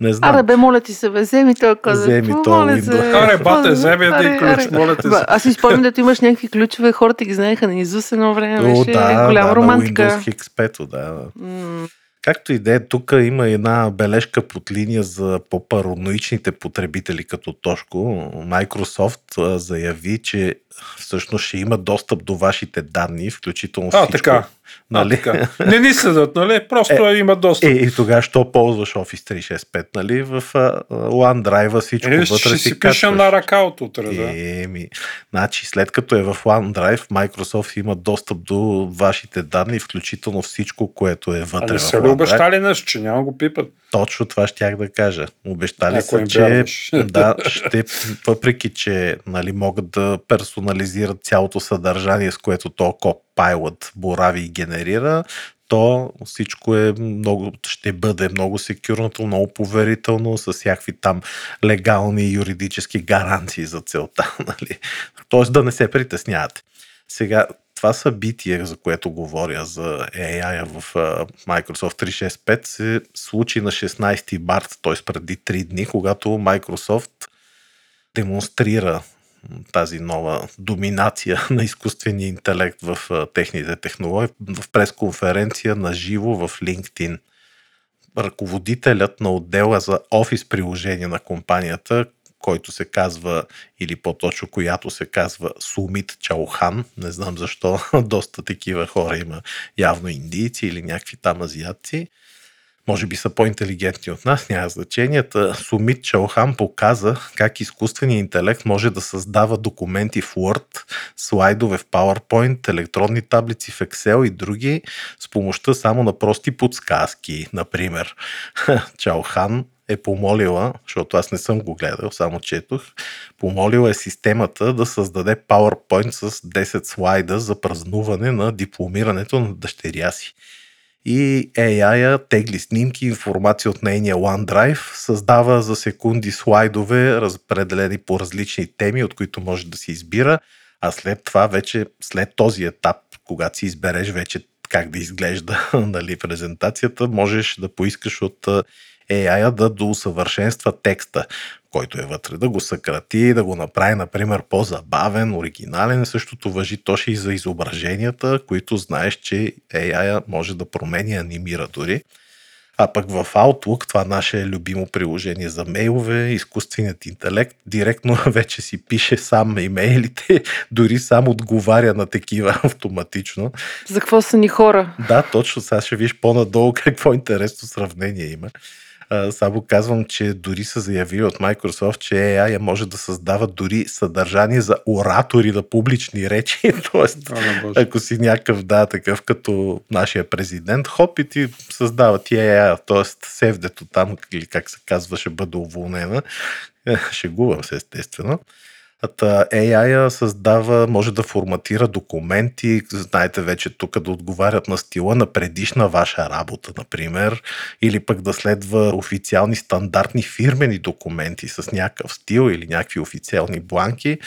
не знам. Аре бе, моля ти се, бе, вземи той каза. Вземи той Windows. Аре бате, вземи един ключ, моля ти се. Аз изпомням да ти имаш някакви ключове, хората ги знаеха на Изус едно време, О, беше да, голяма да, романтика. Да, на Windows Икс пет, да. Mm. Както и да е, тук има една бележка под линия за по-параноичните потребители като Тошко. Microsoft заяви, че всъщност ще има достъп до вашите данни, включително а, всичко. Така. Нали? А, така. Не ни следят, нали? Просто е, има достъп. Е, и тогава, що ползваш Office триста шестдесет и пет, нали? В uh, OneDrive всичко е, вътре си, си качваш. Ще си на ръка от утре, да. Еми, значи, след като е в OneDrive, Microsoft има достъп до вашите данни, включително всичко, което е вътре а, в OneDrive. А не са ли обещали нещо, че няма го пипат? Точно това щях да кажа. Обещали са, че да, ще, въпреки, че нали, могат да персонализират цялото съдържание, с което то Copilot борави и генерира, то всичко е много, ще бъде много секюрното, много поверително, с всякакви там легални и юридически гаранции за целта. Нали? Тоест да не се притеснявате. Сега, това събитие, за което говоря за ей ай в Microsoft триста шестдесет и пет, се случи на шестнайсети март, т.е. преди три дни, когато Microsoft демонстрира тази нова доминация на изкуствения интелект в техните технологии в пресконференция на живо в LinkedIn. Ръководителят на отдела за офис приложение на компанията, който се казва, или по-точно която се казва Сумит Чаухан. Не знам защо, доста такива хора има, явно индийци или някакви там азиатци. Може би са по-интелигентни от нас, няма значенията. Сумит Чаухан показа как изкуственият интелект може да създава документи в Word, слайдове в PowerPoint, електронни таблици в Excel и други с помощта само на прости подсказки. Например, Чаухан е помолила, защото аз не съм го гледал, само четох, помолила е системата да създаде PowerPoint с десет слайда за празнуване на дипломирането на дъщеря си. И ей ай-а тегли снимки, информация от нейния OneDrive, създава за секунди слайдове, разпределени по различни теми, от които може да се избира, а след това вече, след този етап, когато си избереш вече как да изглежда нали, презентацията, можеш да поискаш от ей ай-а да доусъвършенства текста, който е вътре, да го съкрати, да го направи, например, по-забавен, оригинален. Същото важи точно и за изображенията, които знаеш, че ей ай-а може да промени, анимира дори. А пък в Outlook, това наше любимо приложение за мейлове, изкуственият интелект директно вече си пише сам имейлите, дори сам отговаря на такива автоматично. За какво са ни хора? Да, точно, сега ще виж по-надолу какво интересно сравнение има. Само казвам, че дори са заявили от Microsoft, че ей ай може да създава дори съдържание за оратори на публични речи. Тоест, а, ако си някакъв, да, такъв като нашия президент, хоп и ти създава ти ей ай, т.е. севдето там, или как се казва, ще бъде уволнена. Шегувам се, естествено. ей ай-а създава, може да форматира документи, знаете вече тук да отговарят на стила на предишна ваша работа, например, или пък да следва официални стандартни фирмени документи с някакъв стил или някакви официални бланки.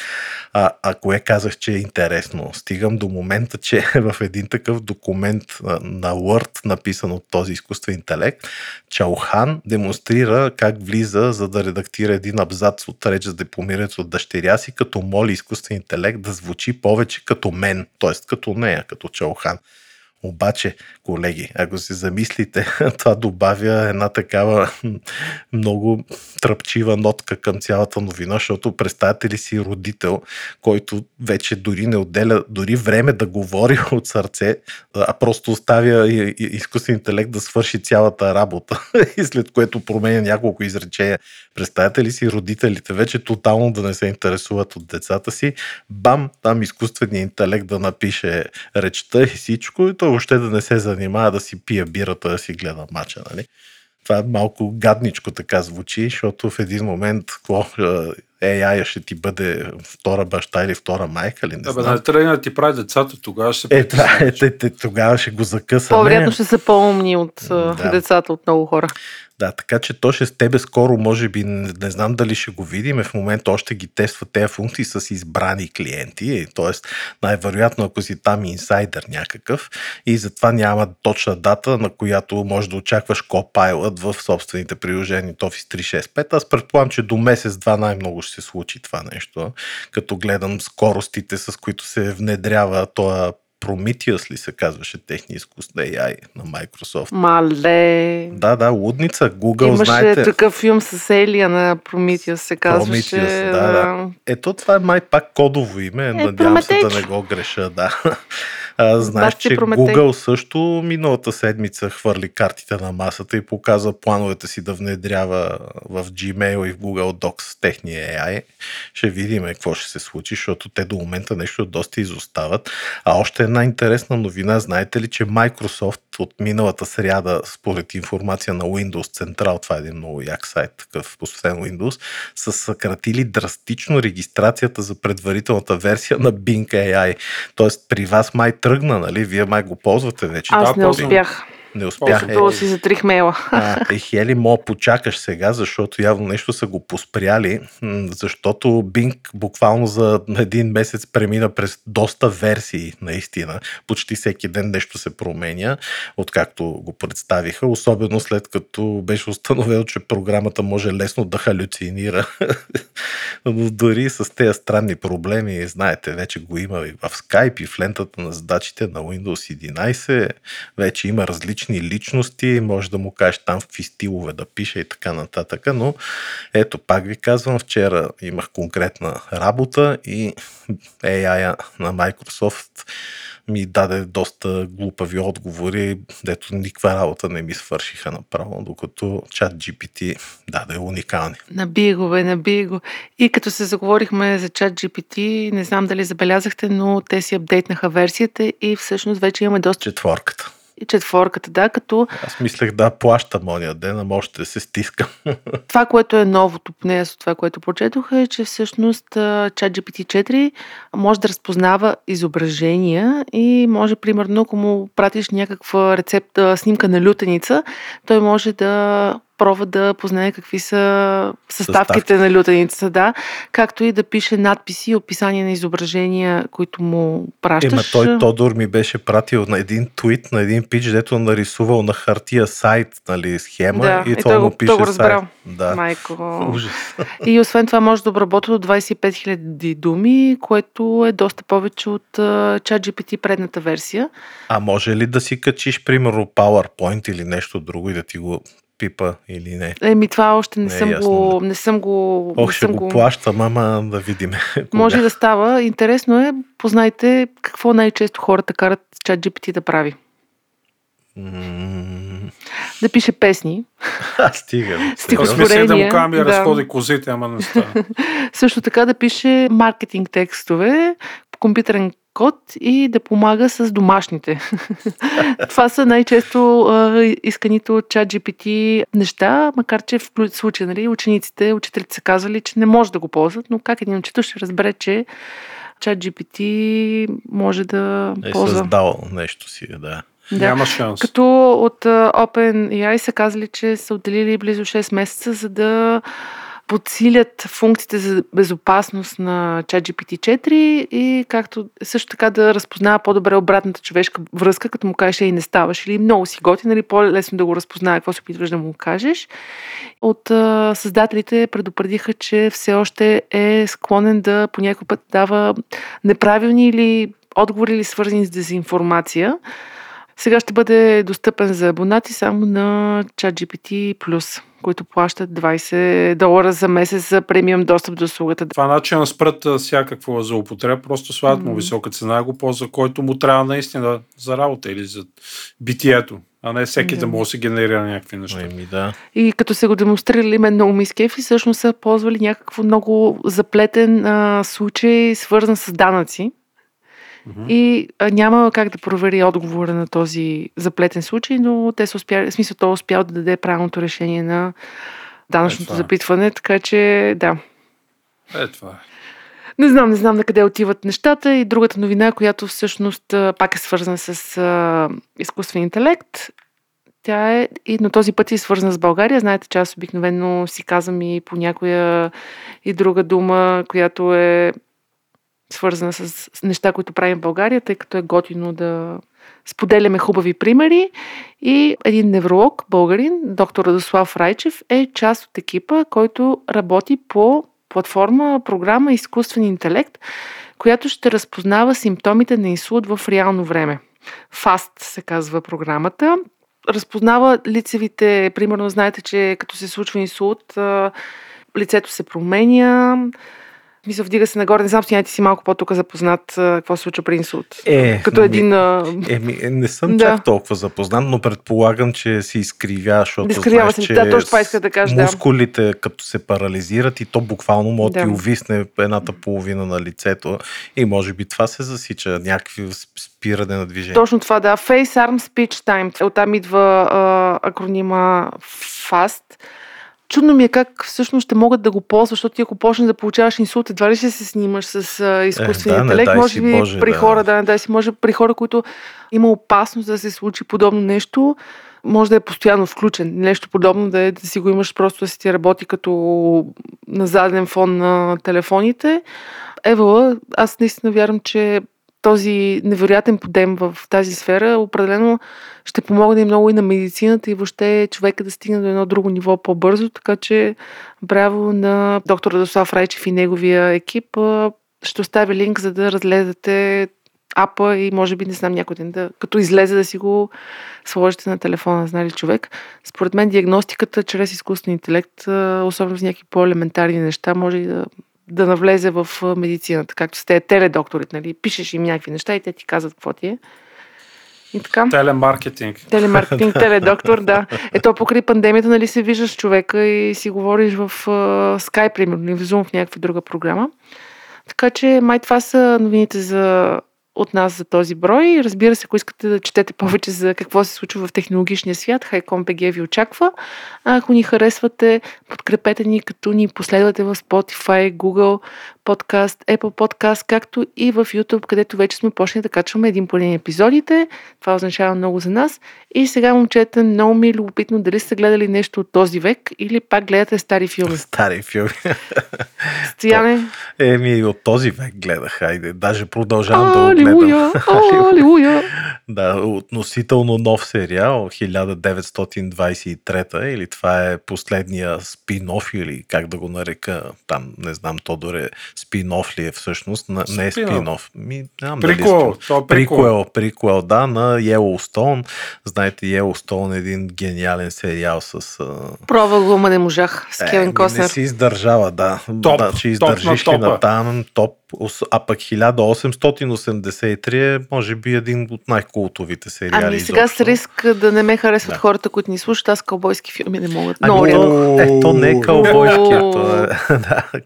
А, а кое казах, че е интересно? Стигам до момента, че в един такъв документ на Word, написан от този изкуствен интелект, Чаухан демонстрира как влиза, за да редактира един абзац от реч за дипломирането от дъщеря си, като моли изкуствен интелект да звучи повече като мен, т.е. като нея, като Чаухан. Обаче, колеги, ако се замислите, това добавя една такава много тръпчива нотка към цялата новина, защото представете ли си родител, който вече дори не отделя дори време да говори от сърце, а просто оставя изкуствен интелект да свърши цялата работа и след което променя няколко изречения. Представете ли си родителите вече тотално да не се интересуват от децата си, бам, там изкуственият интелект да напише речта и всичко, и то въобще да не се занимава, да си пие бирата, да си гледа мача, нали? Това е малко гадничко така звучи, защото в един момент какво, ей ай ще ти бъде втора баща или втора майка, или не знам. Абе, не трябва да ти прави децата, тогава ще се притесняваш. Е, те, те, тогава ще го закъсаме. По-вероятно ще са по-умни от да. Децата, от много хора. Да, така че то ще с тебе скоро, може би, не, не знам дали ще го видим, в момента още ги тества тези функции с избрани клиенти, т.е. най-вероятно ако си там инсайдър някакъв и затова няма точна дата, на която можеш да очакваш Copilot в собствените приложения от Office триста шейсет и пет. Аз предполагам, че до месец-два най-много ще се случи това нещо, като гледам скоростите, с които се внедрява този Prometheus ли се казваше техния изкуствен ей ай на Microsoft. Мале. Да, да, лудница. Google, имаше, знаете. Имаше такъв филм с Елия на Prometheus се казваше. Prometheus, да, да. Ето това е май пак кодово име. Е, надявам се да не го греша, да. А, знаеш, да, че Прометей. Google също миналата седмица хвърли картите на масата и показа плановете си да внедрява в Gmail и в Google Docs техния ей ай. Ще видим какво ще се случи, защото те до момента нещо доста изостават. А още една интересна новина, знаете ли, че Microsoft от миналата сряда, според информация на Windows Central, това е един много як сайт, такъв посветен Windows, са съкратили драстично регистрацията за предварителната версия на Bing ей ай. Тоест при вас май тръгна, нали? Вие май го ползвате вече. Аз да, не успях. Не успях. Това си затрих мейла. А, е, хели, мога почакаш сега, защото явно нещо са го поспряли, защото Bing буквално за един месец премина през доста версии, наистина. Почти всеки ден нещо се променя, откакто го представиха, особено след като беше установено, че програмата може лесно да халюцинира. Но дори с тези странни проблеми, знаете, вече го има и в Skype, и в лентата на задачите на Windows единайсет, вече има различни личности, може да му кажеш там в какви стилове да пише и така нататък, но ето пак ви казвам, вчера имах конкретна работа и ей ай на Microsoft ми даде доста глупави отговори, дето никаква работа не ми свършиха направо, докато чат джи пи ти даде уникални. Наби го, бе, наби го. И като се заговорихме за чат джи пи ти, не знам дали забелязахте, но те си апдейтнаха версията и всъщност вече имаме доста... Четворката. И четворката, да, като... Аз мислех да плащам ония ден, а още да се стискам. Това, което е новото, поне от това, което прочетох, е, че всъщност чат джи пи ти четири може да разпознава изображения и може, примерно, ако му пратиш някаква рецепта, снимка на лютеница, той може да... пробва да познае какви са съставките Съставки. на лютеница, да, както и да пише надписи и описания на изображения, които му пращаш. Ема той Тодор ми беше пратил на един твит, на един пич, дето нарисувал на хартия сайт, нали, схема, да, и, и той го пише сайт. Разбрал. Да, майко. Ужас. И освен това може да обработи до двайсет и пет хиляди думи, което е доста повече от uh, ChatGPT предната версия. А може ли да си качиш, примерно, PowerPoint или нещо друго и да ти го пипа или не? Еми това още не, не съм ясно, го... Да. Не съм го... Ох, ще го плаща, мама, да видим. Може да става. Интересно е, познайте какво най-често хората карат ChatGPT да прави. Mm. Да пише песни. А, стига. Стихотворения. Да му камера, да. Разходи козите, ама не става. Също така да пише маркетинг текстове, компютърен код и да помага с домашните. Това са най-често е, исканите от ChatGPT неща, макар че в случая нали, учениците, учителите са казали, че не може да го ползват, но как един учител ще разбере, че ChatGPT може да е ползва. Е създал нещо си, да. Да. Няма шанс. Като от OpenAI са казали, че са отделили близо шест месеца, за да подсилят функциите за безопасност на ChatGPT четири и както също така да разпознава по-добре обратната човешка връзка, като му кажеш и не ставаш или много си готин, или по-лесно да го разпознае какво се опитваш да му кажеш. От а, създателите предупредиха, че все още е склонен да по някой път дава неправилни или отговори или свързани с дезинформация. Сега ще бъде достъпен за абонати само на ChatGPT+, които плащат двайсет долара за месец за премиум достъп до услугата. Това начин спрат всякаква злоупотреба, просто слагат му висока цена и го ползва, който му трябва наистина за работа или за битието, а не всеки да, да може да се генерира някакви неща. Еми, да. И като се го демонстрирали мен на Умискеф и всъщност са ползвали някакво много заплетен а, случай, свързан с данъци. И а, няма как да провери отговора на този заплетен случай, но те са успяли, в смисъл той успял да даде правилното решение на данъчното е запитване, така че да. Е, това е. Не знам, не знам на къде отиват нещата и другата новина, която всъщност пак е свързана с а, изкуствен интелект, тя е и на този път е свързана с България. Знаете, че аз обикновено си казвам и по някоя и друга дума, която е свързана с неща, които правим в България, тъй като е готино да споделяме хубави примери. И един невролог, българин, доктор Радослав Райчев, е част от екипа, който работи по платформа, програма изкуствен интелект, която ще разпознава симптомите на инсулт в реално време. FAST се казва програмата. Разпознава лицевите, примерно знаете, че като се случва инсулт, лицето се променя, мисля, вдига се нагоре. Не знам, ти си малко по-тук запознат какво се случва при инсулт. Е, Като един... Еми, е, не съм чак да. толкова запознат, но предполагам, че се изкривя, защото изкривя знаеш, че да, точно това иска да кажа, мускулите да. като се парализират и то буквално може да ти увисне едната половина на лицето и може би това се засича, някакви спиране на движение. Точно това, да. Face Arm Speech Time. Оттам идва а, акронима FAST. Чудно ми е как всъщност ще могат да го ползват, защото ти ако почнеш да получаваш инсулт, едва ли ще се снимаш с а, изкуствения е, да, интелект, дай може би Боже, при да. хора, да, не дай си, може при хора, които има опасност да се случи подобно нещо, може да е постоянно включен. Нещо подобно да е да си го имаш просто да си ти работи като на заден фон на телефоните. Евала, аз наистина вярвам, че този невероятен подем в тази сфера определено ще помогне много и на медицината и въобще човека да стигне до едно друго ниво по-бързо, така че браво на доктор Радослав Райчев и неговия екип. Ще оставя линк, за да разгледате апа и може би не знам някой ден, да, като излезе да си го сложите на телефона, знае ли човек. Според мен диагностиката чрез изкуствен интелект, особено с някакви по-елементарни неща, може и да да навлезе в медицината, както сте теледокторите, нали? Пишеш им някакви неща и те ти казват какво ти е. И така. Телемаркетинг. Телемаркетинг, теледоктор, да. Ето покри пандемията, нали се виждаш човека и си говориш в uh, Skype, примерно, или в Zoom, в някаква друга програма. Така че май това са новините за от нас за този брой. Разбира се, ако искате да четете повече за какво се случва в технологичния свят, Хайком точка би джи ви очаква. А ако ни харесвате, подкрепете ни, като ни последвате в Spotify, Google Podcast, Apple Podcast, както и в YouTube, където вече сме почнали да качваме един по един епизодите. Това означава много за нас. И сега, момчета, много ми е любопитно дали сте гледали нещо от този век или пак гледате стари филми. Стари филми. Стояне? Еми, от този век гледах, айде. Даже продължавам да го гледам. Алилуя! Да, относително нов сериал, хиляда деветстотин двайсет и трета, или това е последния спин-оф, или как да го нарека, там, не знам, Тодор е спин-оф ли е всъщност, на, не е спин-оф. Ми, знам, прикол, дали спин... прикол. Прикол, да, на Yellowstone. Знаете, Yellowstone е един гениален сериал с... Провал, ма не можах, с Кевин е, Костнер. Не си издържава, да. Топ, да, че издържиш ли на там, топ А пък хиляда осемстотин осемдесет и три е, може би, един от най-култовите сериали. Ами сега изобщо. С риск да не ме харесват да. хората, които ни слушат, аз кълбойски филми не могат. Ами, много рядко. Е, то не е кълбойския.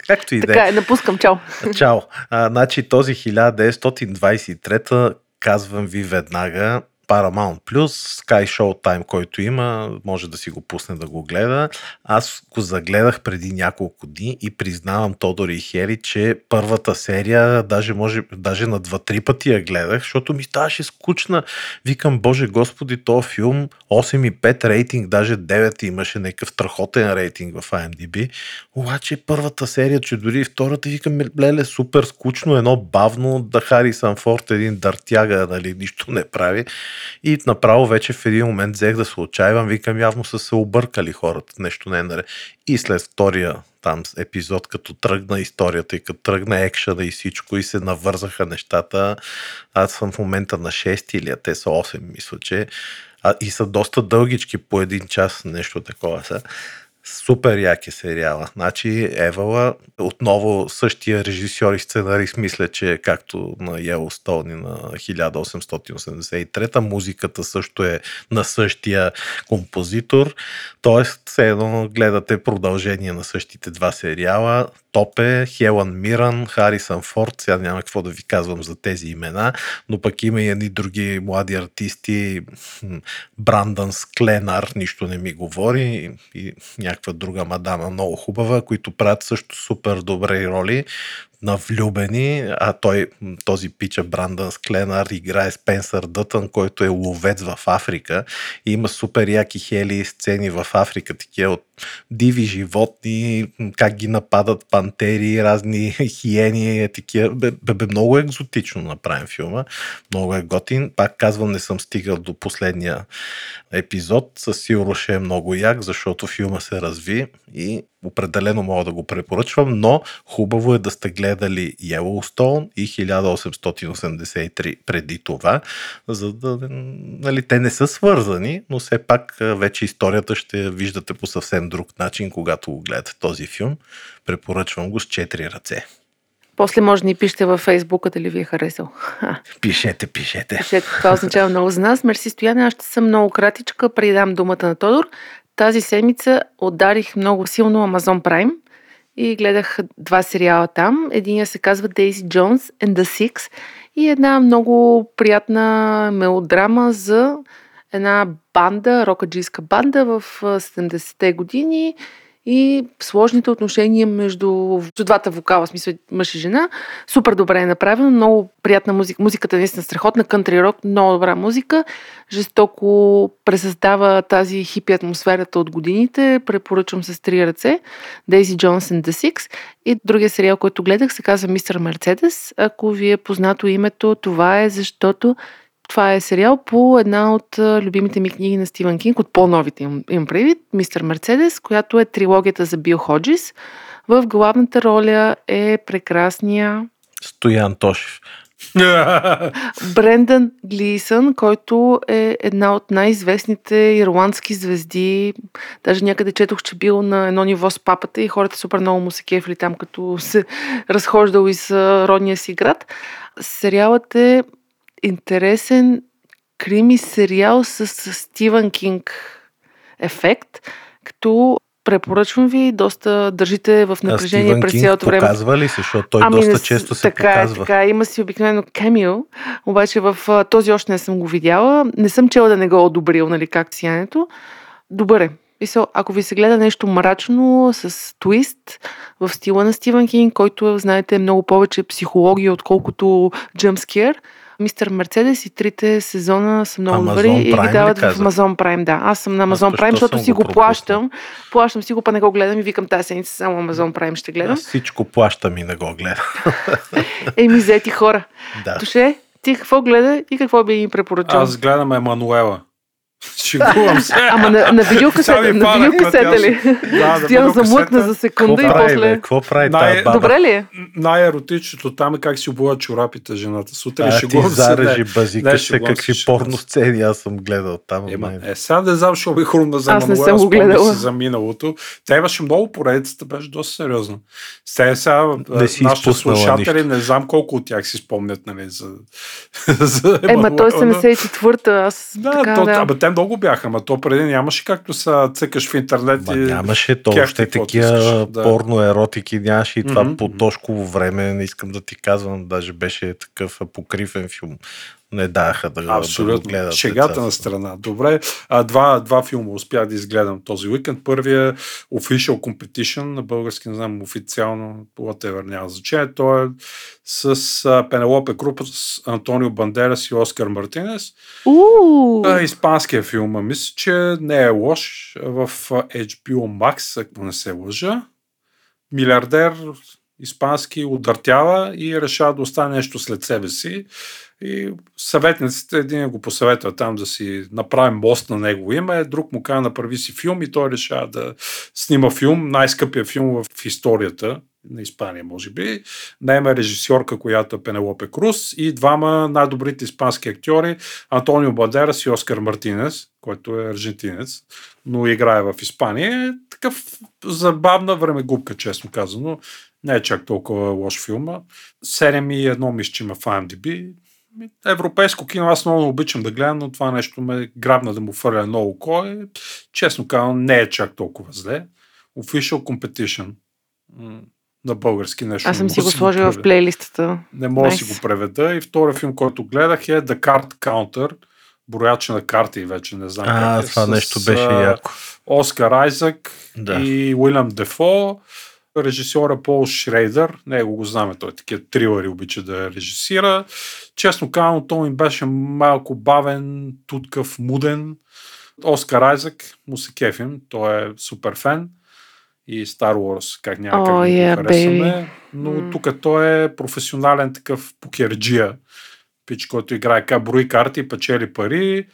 Както и да е. Така, напускам, чао. Чао. А, значи този хиляда деветстотин двадесет и трета, казвам ви веднага, Paramount Plus, Sky Showtime, който има, може да си го пусне да го гледа. Аз го загледах преди няколко дни и признавам, Тодор и Хели, че първата серия даже, може, даже на два-три пъти я гледах, защото ми ставаше скучна. Викам, Боже Господи, тоя филм осем цяло и пет рейтинг, даже девет имаше някакъв страхотен рейтинг в IMDb. Обаче първата серия, че дори и втората, викам, леле, супер скучно, едно бавно, да Харисън Форд, един дъртяга, нали, нищо не прави. И направо вече в един момент взех да се отчаивам, викам, явно са се объркали хората, нещо не е наред. И след втория там епизод, като тръгна историята и като тръгна екшена и всичко, и се навързаха нещата, аз съм в момента на шест или те са осем, мисля, че а, и са доста дългички, по един час, нещо такова са. Супер яки сериала. Значи Евала, отново същия режисьор и сценарист, мисля, че както на Yellowstone на хиляда осемстотин осемдесет и трета, музиката също е на същия композитор, т.е. все едно гледате продължение на същите два сериала. Топ е Хелън Миран, Харисън Форд, сега няма какво да ви казвам за тези имена, но пък има и едни други млади артисти, Брандън Скленар, нищо не ми говори, и някаква друга мадама, много хубава, които правят също супер добре роли на влюбени, а той, този пича Брандън Скленар, играе Спенсър Дътън, който е ловец в Африка и има супер яки хели сцени в Африка, такива от диви животни, как ги нападат пантери, разни хиени, такива. Бе, бе, много екзотично направим филма, много е готин. Пак казвам, не съм стигал до последния епизод, със сигурно ще е много як, защото филма се разви и определено мога да го препоръчвам, но хубаво е да сте гледали Yellowstone и хиляда осемстотин осемдесет и три преди това, за да, нали, те не са свързани, но все пак вече историята ще виждате по съвсем друг начин, когато го гледате този филм. Препоръчвам го с четири ръце. После може да ни пишете във Фейсбука дали ви е харесал. Пишете, пишете. Пишете, това означава много за нас. Мерси, Стояне, аз ще съм много кратичка, предам думата на Тодор. Тази седмица ударих много силно Amazon Prime и гледах два сериала там. Единия се казва Daisy Jones and the Six и една много приятна мелодрама за една банда, рокаджийска банда в седемдесетте години и сложните отношения между двата вокала, в смисъл мъж и жена. Супер добре е направено, много приятна музика. Музиката е наистина страхотна, кънтри рок, много добра музика. Жестоко пресъздава тази хипи атмосферата от годините. Препоръчвам с три ръце. Daisy Jones and the Six. И другия сериал, който гледах, се казва Мистер Мерцедес. Ако ви е познато името, това е защото това е сериал по една от любимите ми книги на Стивън Кинг, от по-новите им, им предвид, Мистер Мерцедес, която е трилогията за Бил Ходжис. В главната роля е прекрасния Стоян Тошев. Брендан Глисън, който е една от най-известните ирландски звезди. Даже някъде четох, че бил на едно ниво с папата и хората супер много му се кефли там, като се разхождал из родния си град. Сериалът е интересен крими сериал с Стивън Кинг ефект, като препоръчвам ви, доста държите в напрежение през цялото време. Показва ли се, защото той ами доста не, често се така, показва? Така, има си обикновено камео, обаче в този още не съм го видяла, не съм чела да не го одобрил, нали, как сиянето. Добър е. Ако ви се гледа нещо мрачно, с твист в стила на Стивън Кинг, който, знаете, е много повече психология, отколкото джъмпскер, Мистер Мерцедес и трите сезона са много Amazon добри Prime и ги дават в Amazon Prime. Да. Аз съм на Amazon Prime, защото си го, го плащам. Плащам си го, па не го гледам и викам, тази седмица само Amazon Prime ще гледам. Аз всичко плащам и не го гледам. Еми, зети хора. Да. Туше, ти какво гледа и какво би им препоръчал? Аз гледам Емануела. Шегувам се. Ама на, на видеокасета, на видеокасета ли? Да, Стоян замлъкна за секунда и после... Какво прави тая баба? Добре ли е? Най-еротичното там е как си обува чорапите жената. Сутрин шегувам се. А ти зарежи базикаща какви порно сцени аз съм гледал там. Е, сега да знам, шо би хрумна за Мануела, спомня си за миналото. Тя имаше много поредицата, беше доста сериозна. Сега сега нашите слушатели, не знам колко от тях си спомнят, нали, за... Ема той седемдесет и четвърта, аз така... То, да. Абе, те много бяха, ма то преди нямаше както са цъкаш в интернет ма, и... Нямаше, то още такива да. порно-еротики нямаше и това mm-hmm. по тошково време, не искам да ти казвам, даже беше такъв покривен филм. Не даха да, абсолютно. Да го гледат. Шегата на страна. Добре. А, два, два филма успях да изгледам този уикенд. Първият Official Competition, на български не знам официално, whatever, няма значение. Той е с а, Пенелопе Крупа, с Антонио Бандерас и Оскар Мартинес. А, испанския филм, мисля, че не е лош. В Ейч Би О Max, ако не се лъжа. Милиардер испански удъртява и решава да остане нещо след себе си. И съветниците, един го посъветва там да си направи мост на него име, друг му казва направи си филм и той решава да снима филм, най-скъпия филм в историята на Испания, може би. Найме режисьорка, която е Пенелопе Крус и двама най-добрите испански актьори, Антонио Бандерас и Оскар Мартинес, който е аржентинец, но играе в Испания. Такъв забавна времегубка, честно казано. Не е чак толкова лош филма. седем и едно мисче има в IMDb. Европейско кино аз много обичам да гледам, но това нещо ме грабна да му фърля едно око. Честно казвам, не е чак толкова зле. Official Competition на български нещо. Аз съм си го сложил в плейлистата. Не мога да nice. си го преведа. И втори филм, който гледах е The Card Counter. Брояча на карти вече, не знам а, как е. Това с, нещо беше яко. Оскар Айзак да. и Уилям Дефо. Режисьора Пол Шрейдър, него го знаме, той такива трилъри обича да режисира. Честно казано, той им беше малко бавен, туткав, муден. Оскар Айзак, му се кефим, той е супер фен и Star Wars, как няма как oh, yeah, да го харесваме. Но mm. тук той е професионален такъв покерджия, пич, който играе брои карти, печели пари,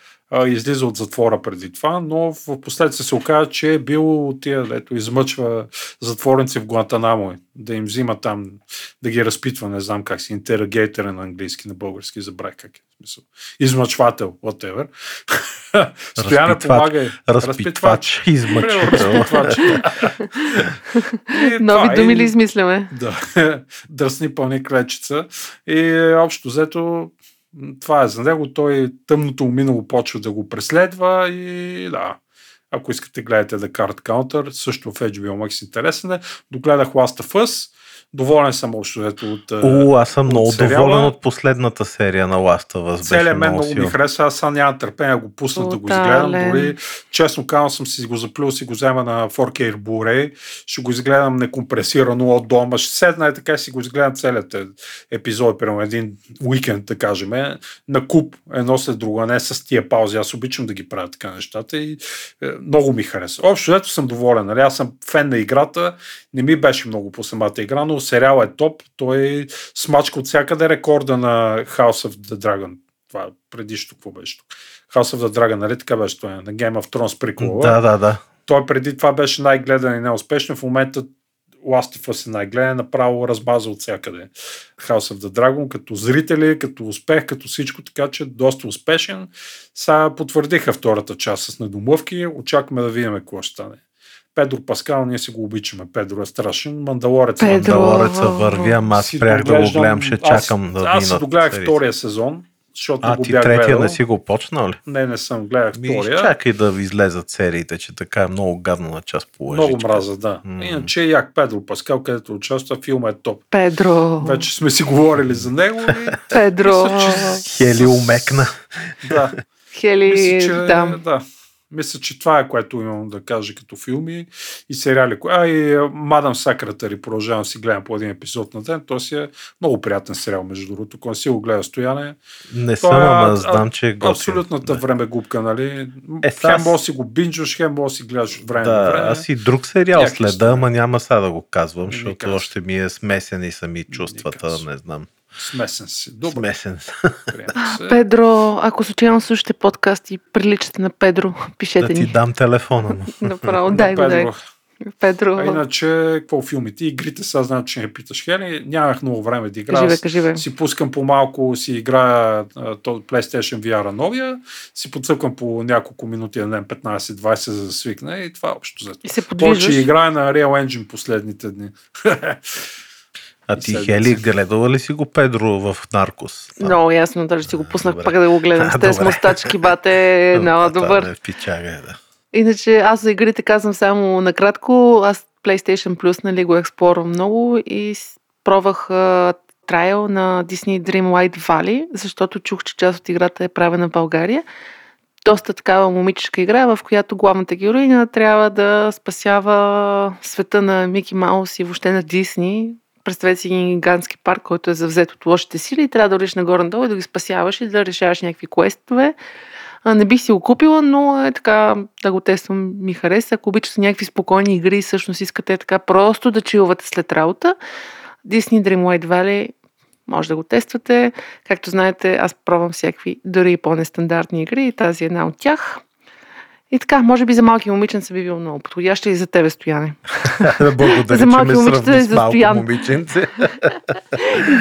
излиза от затвора преди това, но в последствие се оказа, че е бил тия, ето, измъчва затворници в Гуантанамо, да им взима там, да ги разпитва, не знам как си, интерогейтър на английски, на български, забравя как е, смисъл. Измъчвател, whatever. Стояне помага. Разпитвач. Измъчвател. Нови думи ли измисляме? Да. Дръсни пълни клечица. И общо взето това е за него, той тъмното минало почва да го преследва и да, ако искате гледате The Card Counter, също в Ейч Би О Max интересен е. Догледах Last of Us, доволен съм общо взето от сериала. О, аз съм много доволен от последната серия на Last of Us. Целият мен много ми хареса, аз сега нямам търпение да го пусна да го изгледам. Дори, честно казвам, съм си го заплюл, си го взема на фор кей Blu-ray, ще го изгледам некомпресирано от дома, ще седна и така си го изгледам целият епизод, примерно един уикенд, да кажем, на куп, едно след друго, а не с тия паузи. Аз обичам да ги правя така нещата и е, много ми хареса. Общо взето съм доволен, нали? Аз съм фен на играта, не ми беше много по самата игра, но сериал е топ, той смачка от всякъде рекорда на House of the Dragon. Това предишто какво беше тук. House of the Dragon, нали така беше той, на Game of Thrones прикола. Да, да, да. Той преди това беше най-гледан и неуспешен, в момента Last of Us е най-гледан, направо разбаза от всякъде. House of the Dragon, като зрители, като успех, като всичко, така че доста успешен. Сега потвърдиха втората част с недомлъвки, очакваме да видим какво ще стане. Педро Паскал, ние си го обичаме. Педро е страшен. Мандалорец. Мандалореца върви, ама аз спрях да го гледам, ще чакам да минат. Аз се догледах втория сезон, защото а, го бях гледал. А ти третия не си го почнал ли? Не, не съм гледах втория. Чакай да излезат сериите, че така е много гадно на час положи. Много мраза, да. М-м. Иначе як Педро Паскал, където участва, филма е топ. Педро. Вече сме си говорили за него. И... Педро. Хели умекна. Да. Хели, да. Мисля, че това е, което имам да кажа като филми и сериали. А и Мадам Сакратари, продължавам си гледам по един епизод на ден. Той си е много приятен сериал, между другото. Кога си го гледа Стояне. Не съм, ама знам, че е готин. Абсолютната да. времегубка, нали? Е, хем аз... си го бинджваш, хем си гледаш време да, на време. Аз и друг сериал следа, ама няма сега да го казвам, защото още ми е смесени сами чувствата, не знам. Смесен си. Добре. Смесен. Се. Педро, ако случайно слушате подкаст и приличате на Педро, пишете ни. Да ти ни. Дам телефона. Направо, дай го, дай. Педро. А иначе, какво филмите? Игрите сега, знаят, че не питаш. Хели, нямах много време да игра. Кажи, кажи, бе. Си пускам по-малко, си играя PlayStation ви ар новия, си подсъпкам по няколко минути на ден, петнайсет-двайсет, за да свикна и това общо взето. И се подвижваш. Почи играя на Real Engine последните дни. А ти, Хели, гледала ли си го Педро в Наркос? Много ясно, дали си го пуснах добре. Пак да го гледам. С тези мустачки, бате, много добър. Това ме впечага, да. Иначе аз за игрите казвам само накратко. Аз PlayStation Plus, нали, го експлорвам много и пробвах трайл на Disney Dreamlight Valley, защото чух, че част от играта е правена в България. Доста такава момичешка игра, в която главната героиня трябва да спасява света на Мики Маус и въобще на Дисни. Представете си един гигантски парк, който е завзет от лошите сили и трябва да вървиш нагоре-надолу и да ги спасяваш и да решаваш някакви квестове. Не бих си го купила, но е така, да го тествам, ми хареса. Ако обичате някакви спокойни игри, всъщност искате така просто да чилвате след работа, Disney Dreamlight Valley може да го тествате. Както знаете, аз пробвам всякакви, дори и по-нестандартни игри, и тази е една от тях. И така, може би за малки момиченца би било много подходяща и за тебе, Стояне. Благодаря, за малки момиченца и за Стоян. Момиченце.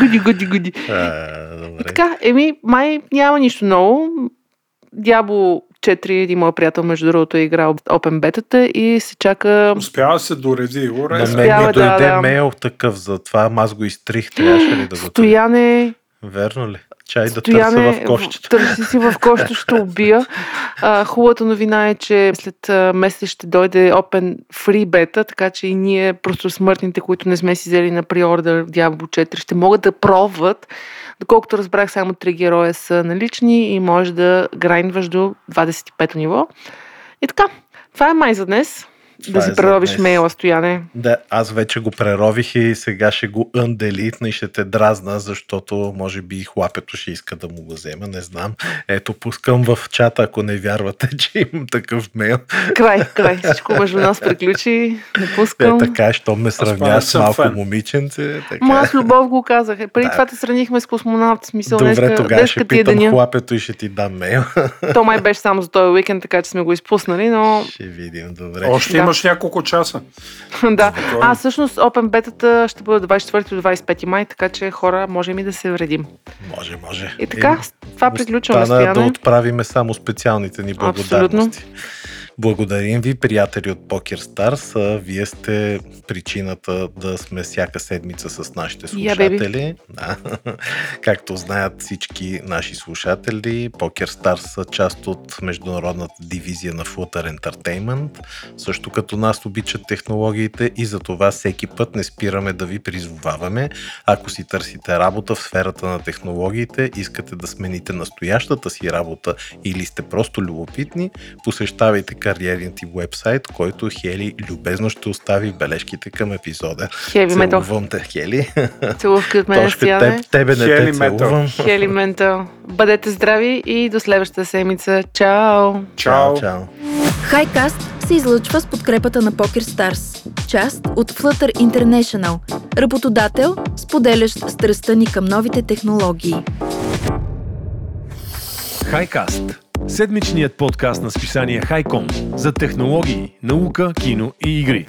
Гуди, гуди, гуди. И така, еми, май няма нищо ново. Diablo четири, един мой приятел, между другото, е играл Open Beta-та и се чака... Успява се дореди. Ура. На мен ми дойде да, да. Мейл такъв за това. Аз го изтрих. Трябваше ли да го... Стояне... Верно ли? Чай да търся в кошчето. Търси си в кошчето, ще убия. А, хубавата новина е, че след месец ще дойде Open Free Beta, така че и ние, просто смъртните, които не сме си взели на преордър Diablo четири, ще могат да пробват. Доколкото разбрах, само три героя са налични и можеш да грайндваш до двайсет и пето ниво. И така, това е май за днес. Това да си е преровиш мейла, Стояне. Да, аз вече го прерових и сега ще го undelete и ще те дразна, защото може би хлапето ще иска да му го взема, не знам. Ето, пускам в чата, ако не вярвате, че имам такъв мейл. Край, край, всичко между нас приключи, не пускам. Е, така, що ме сравня с малко фен. Момиченце. Така. Ма аз любов го казах. Преди да. Това те сравнихме с космонавт. Смисъл, добре, днеска, тогава ще питам деня. Хлапето и ще ти дам мейл. То май беше само за този уикенд, така че сме го изпуснали, но... Ще видим, добре. Още имаш няколко часа. Да. А, всъщност, Open Beta-та ще бъде двайсет и четвърти до двайсет и пети май, така че хора, можем и да се вредим. Може, може. И така, и това приключваме, Стояне. Да отправиме само специалните ни благодарности. Абсолютно. Благодарим ви, приятели от Покер Старс. Вие сте причината да сме всяка седмица с нашите слушатели. Yeah, да. Както знаят всички наши слушатели, Покер Старс са част от международната дивизия на Flutter Entertainment. Също като нас обичат технологиите и за това всеки път не спираме да ви призоваваме. Ако си търсите работа в сферата на технологиите, искате да смените настоящата си работа или сте просто любопитни, посещавайте кариерен ти вебсайт, който Хели любезно ще остави бележките към епизода. Хели Метал. Целувам те, Хели. Целувки от мен, Стояне. Тебе не те целувам. Хели Метал. Бъдете здрави и до следващата седмица. Чао! Чао! Хайкаст се излъчва с подкрепата на Покер Старс, част от Flutter International, работодател, споделящ страстта ни към новите технологии. Хайкаст. Седмичният подкаст на списание Хайком за технологии, наука, кино и игри.